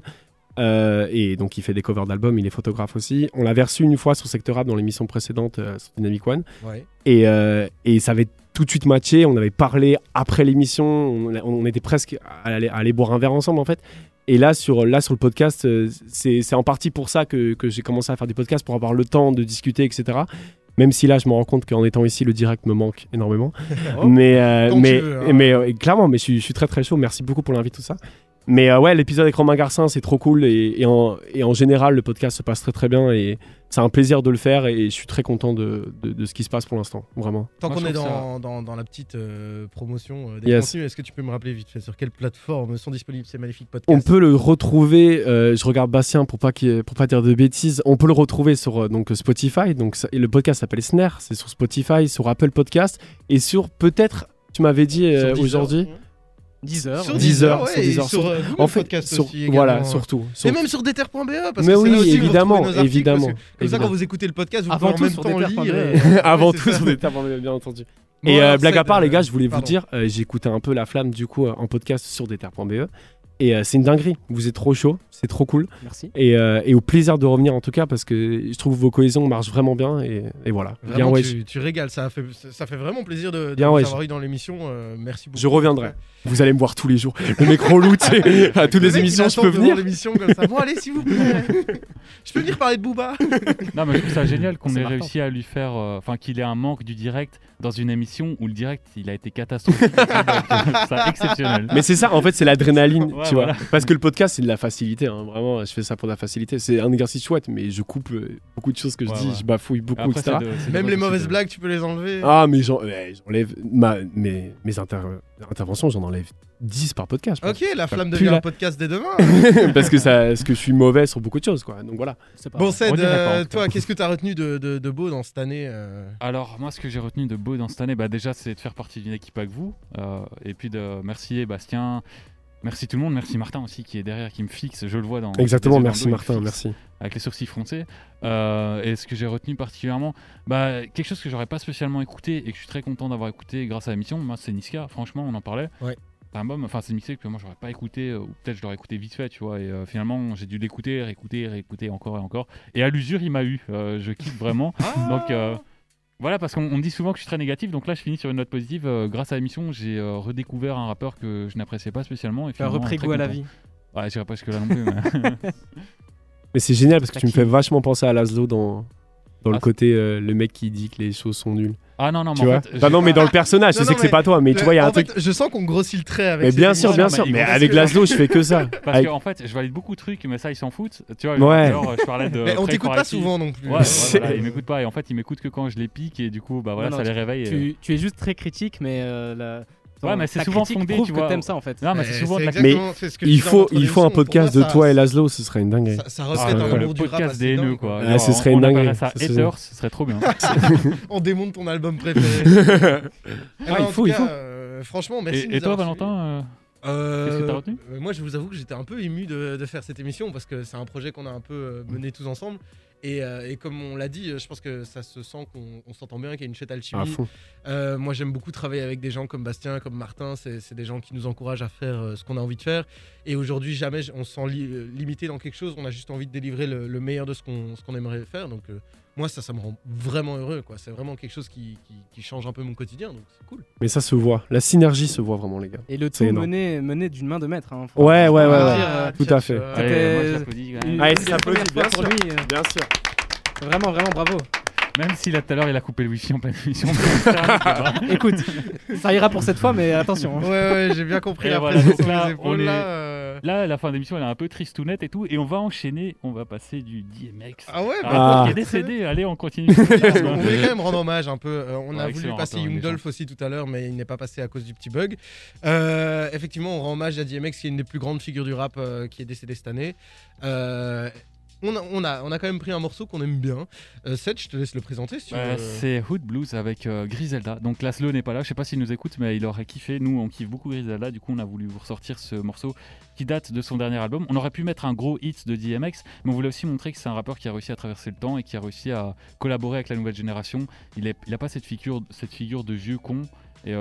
et donc il fait des covers d'albums, il est photographe aussi. On l'avait reçu une fois sur Secteur Rap dans l'émission précédente, sur Dynamic One, ouais. Et ça avait tout de suite matché, on avait parlé après l'émission, on était presque à aller boire un verre ensemble en fait. Et là sur le podcast, c'est en partie pour ça que j'ai commencé à faire du podcast, pour avoir le temps de discuter, etc. Même si là, je me rends compte qu'en étant ici, le direct me manque énormément. Mais clairement, mais je suis très très chaud. Merci beaucoup pour l'invite, tout ça. Mais ouais, l'épisode avec Romain Garcin, c'est trop cool. Et en général, le podcast se passe très très bien. Et c'est un plaisir de le faire. Et je suis très content de ce qui se passe pour l'instant, vraiment. Tant qu'on est dans la petite promotion des contenus, est-ce que tu peux me rappeler vite fait sur quelle plateforme sont disponibles ces magnifiques podcasts ? On peut le retrouver, je regarde Bastien pour pas dire de bêtises, on peut le retrouver sur donc Spotify. Et le podcast s'appelle Snare, c'est sur Spotify, sur Apple Podcast et sur peut-être, tu m'avais dit aujourd'hui... 10h, sur 10h, ouais, sur en fait, podcast sur, aussi également. Voilà, surtout. Et même sur DTR.be, parce mais que oui, là aussi évidemment, que nos articles, évidemment. Comme ça, quand vous écoutez le podcast, vous pouvez en même temps lire. Avant tout sur DTR.be, bien entendu. Bon, et blague à part, les gars, je voulais vous dire, j'écoutais un peu La Flamme du coup en podcast sur DTR.be. Et c'est une dinguerie. Vous êtes trop chaud, c'est trop cool. Merci. Et au plaisir de revenir en tout cas, parce que je trouve que vos cohésions marchent vraiment bien. Et voilà. Vraiment, bien tu régales. Ça fait vraiment plaisir de vous avoir eu dans l'émission. Merci beaucoup. Je reviendrai. Vous allez me voir tous les jours. Le mec relou, tu sais, à toutes les émissions, je peux venir. Comme ça. Bon, allez, s'il vous plaît. Je peux venir parler de Booba. Non, mais je trouve ça génial qu'on ait réussi à lui faire. Enfin, qu'il ait un manque du direct dans une émission où le direct, il a été catastrophique. C'est exceptionnel. Mais c'est ça, en fait, c'est l'adrénaline. Ouais. Tu vois, voilà. Parce que le podcast c'est de la facilité, hein. Vraiment je fais ça pour de la facilité, c'est un exercice chouette mais je coupe beaucoup de choses que je dis, je bafouille beaucoup, après, etc. Même les mauvaises blagues tu peux les enlever. Ah mais j'enlève mes interventions, j'en enlève 10 par podcast. Ok, La Flamme devient un podcast dès demain. Parce que je suis mauvais sur beaucoup de choses quoi. Donc voilà. Bon Ced, toi qu'est-ce que t'as retenu de beau dans cette année Alors moi ce que j'ai retenu de beau dans cette année, bah déjà c'est de faire partie d'une équipe avec vous, et puis de merci Bastien. Merci tout le monde, merci Martin aussi qui est derrière, qui me fixe, je le vois dans... Exactement, merci Martin, merci. Avec les sourcils froncés. Et ce que j'ai retenu particulièrement, bah, quelque chose que j'aurais pas spécialement écouté et que je suis très content d'avoir écouté grâce à l'émission, moi c'est Niska, franchement on en parlait. Ouais. C'est un album, enfin c'est mixé que moi j'aurais pas écouté, ou peut-être je l'aurais écouté vite fait, tu vois, et finalement j'ai dû l'écouter, réécouter encore et encore. Et à l'usure il m'a eu, je kiffe vraiment. Donc voilà, parce qu'on me dit souvent que je suis très négatif, donc là je finis sur une note positive. Grâce à l'émission, j'ai redécouvert un rappeur que je n'appréciais pas spécialement. Tu as repris goût à la vie. Ouais, j'irai pas jusque là non plus. Mais, mais c'est génial parce que tu me fais vachement penser à Laszlo dans le côté le mec qui dit que les choses sont nulles. Ah non, non, mais en fait, non, mais dans le personnage, je sais que c'est pas toi, mais tu vois, il y a un truc. Je sens qu'on grossit le trait avec. Mais bien sûr, bien sûr. Mais avec Laszlo, je fais que ça. Parce qu'en fait, je valide beaucoup de trucs, mais ça, ils s'en foutent. Tu vois, genre, je parlais de. Mais on t'écoute pas souvent non plus. Ouais, voilà, ils m'écoutent pas. Et en fait, ils m'écoutent que quand je les pique, et du coup, bah voilà, ça les réveille. Tu es juste très critique, mais. Ouais, mais c'est souvent fondé, tu vois. T'aimes ça en fait. Non, mais c'est souvent de la critique. Il faut un podcast de toi et Laszlo, ce serait une dinguerie. Ça resterait dans le podcast des haineux, quoi. Ah, ce serait une dinguerie. Ça serait trop bien. On démonte ton album préféré. Il faut. Franchement, merci. Et toi, Valentin, qu'est-ce que t'as retenu ? Moi, je vous avoue que j'étais un peu ému de faire cette émission parce que c'est un projet qu'on a un peu mené tous ensemble. Et comme on l'a dit, je pense que ça se sent qu'on s'entend bien, qu'il y a une chouette alchimie. Moi, j'aime beaucoup travailler avec des gens comme Bastien, comme Martin. C'est des gens qui nous encouragent à faire ce qu'on a envie de faire. Et aujourd'hui, jamais on se sent limité dans quelque chose. On a juste envie de délivrer le meilleur de ce qu'on aimerait faire. Donc moi, ça me rend vraiment heureux, quoi. C'est vraiment quelque chose qui change un peu mon quotidien. Donc c'est cool. Mais ça se voit. La synergie se voit vraiment, les gars. Et le tout mené d'une main de maître. Hein, tout à fait. Bien sûr. Vraiment bravo. Même si là tout à l'heure il a coupé le wifi en pleine émission. Écoute, ça ira pour cette fois, mais attention. Ouais, j'ai bien compris. Là, la fin d'émission, elle est un peu tristounette et tout, et on va enchaîner. On va passer du DMX. Ah ouais, bah il est décédé. Allez, on continue. On voulait quand même rendre hommage un peu. On a voulu passer Young Dolph aussi tout à l'heure, mais il n'est pas passé à cause du petit bug. Effectivement, on rend hommage à DMX, qui est une des plus grandes figures du rap, qui est décédée cette année. On a quand même pris un morceau qu'on aime bien. Seth, je te laisse le présenter. Si tu veux. C'est Hood Blues avec Griselda. Donc Laszlo n'est pas là, je sais pas s'il nous écoute, mais il aurait kiffé. Nous, on kiffe beaucoup Griselda, du coup on a voulu vous ressortir ce morceau qui date de son dernier album. On aurait pu mettre un gros hit de DMX, mais on voulait aussi montrer que c'est un rappeur qui a réussi à traverser le temps et qui a réussi à collaborer avec la nouvelle génération. Il a pas cette figure de vieux con.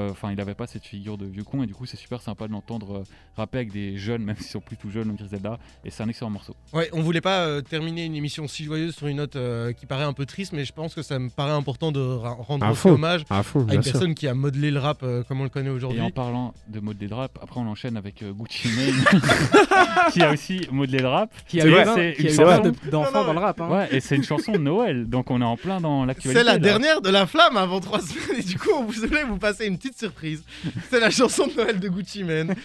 Enfin, il n'avait pas cette figure de vieux con, et du coup, c'est super sympa de l'entendre rapper avec des jeunes, même s'ils sont plus tout jeunes, Griselda, et c'est un excellent morceau. Ouais, on voulait pas terminer une émission si joyeuse sur une note qui paraît un peu triste, mais je pense que ça me paraît important de rendre hommage à une personne qui a modelé le rap comme on le connaît aujourd'hui. Et en parlant de modeler le rap, après on enchaîne avec Gucci Mane, qui a aussi modelé le rap. Qui a eu une chanson d'enfant dans le rap. Hein. Ouais, et c'est une chanson de Noël, donc on est en plein dans l'actualité. C'est la dernière de La Flamme avant 3 semaines, et du coup, vous passez une petite surprise. C'est la chanson de Noël de Gucci Mane.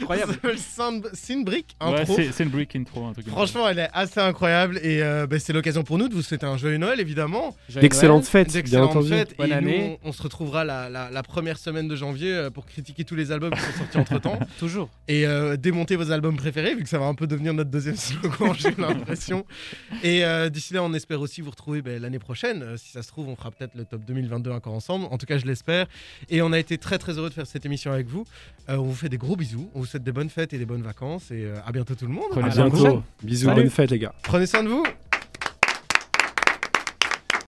Incroyable. Ça s'appelle Sinbrick Intro. Ouais, c'est Sinbrick Intro. Un truc. Franchement, elle est assez incroyable, et c'est l'occasion pour nous de vous souhaiter un joyeux Noël, évidemment. D'excellentes fêtes, bien entendu. Bonne année. On se retrouvera la première semaine de janvier pour critiquer tous les albums qui sont sortis entre temps. Toujours. Et démonter vos albums préférés, vu que ça va un peu devenir notre deuxième slogan, j'ai l'impression. Et d'ici là, on espère aussi vous retrouver l'année prochaine. Si ça se trouve, on fera peut-être le top 2022 encore ensemble. En tout cas, je l'espère. Et on a été très très heureux de faire cette émission avec vous. On vous fait des gros bisous, on vous souhaite des bonnes fêtes et des bonnes vacances, et à bientôt tout le monde. Prenez soin de vous. Bisous, bonne fête les gars. Prenez soin de vous.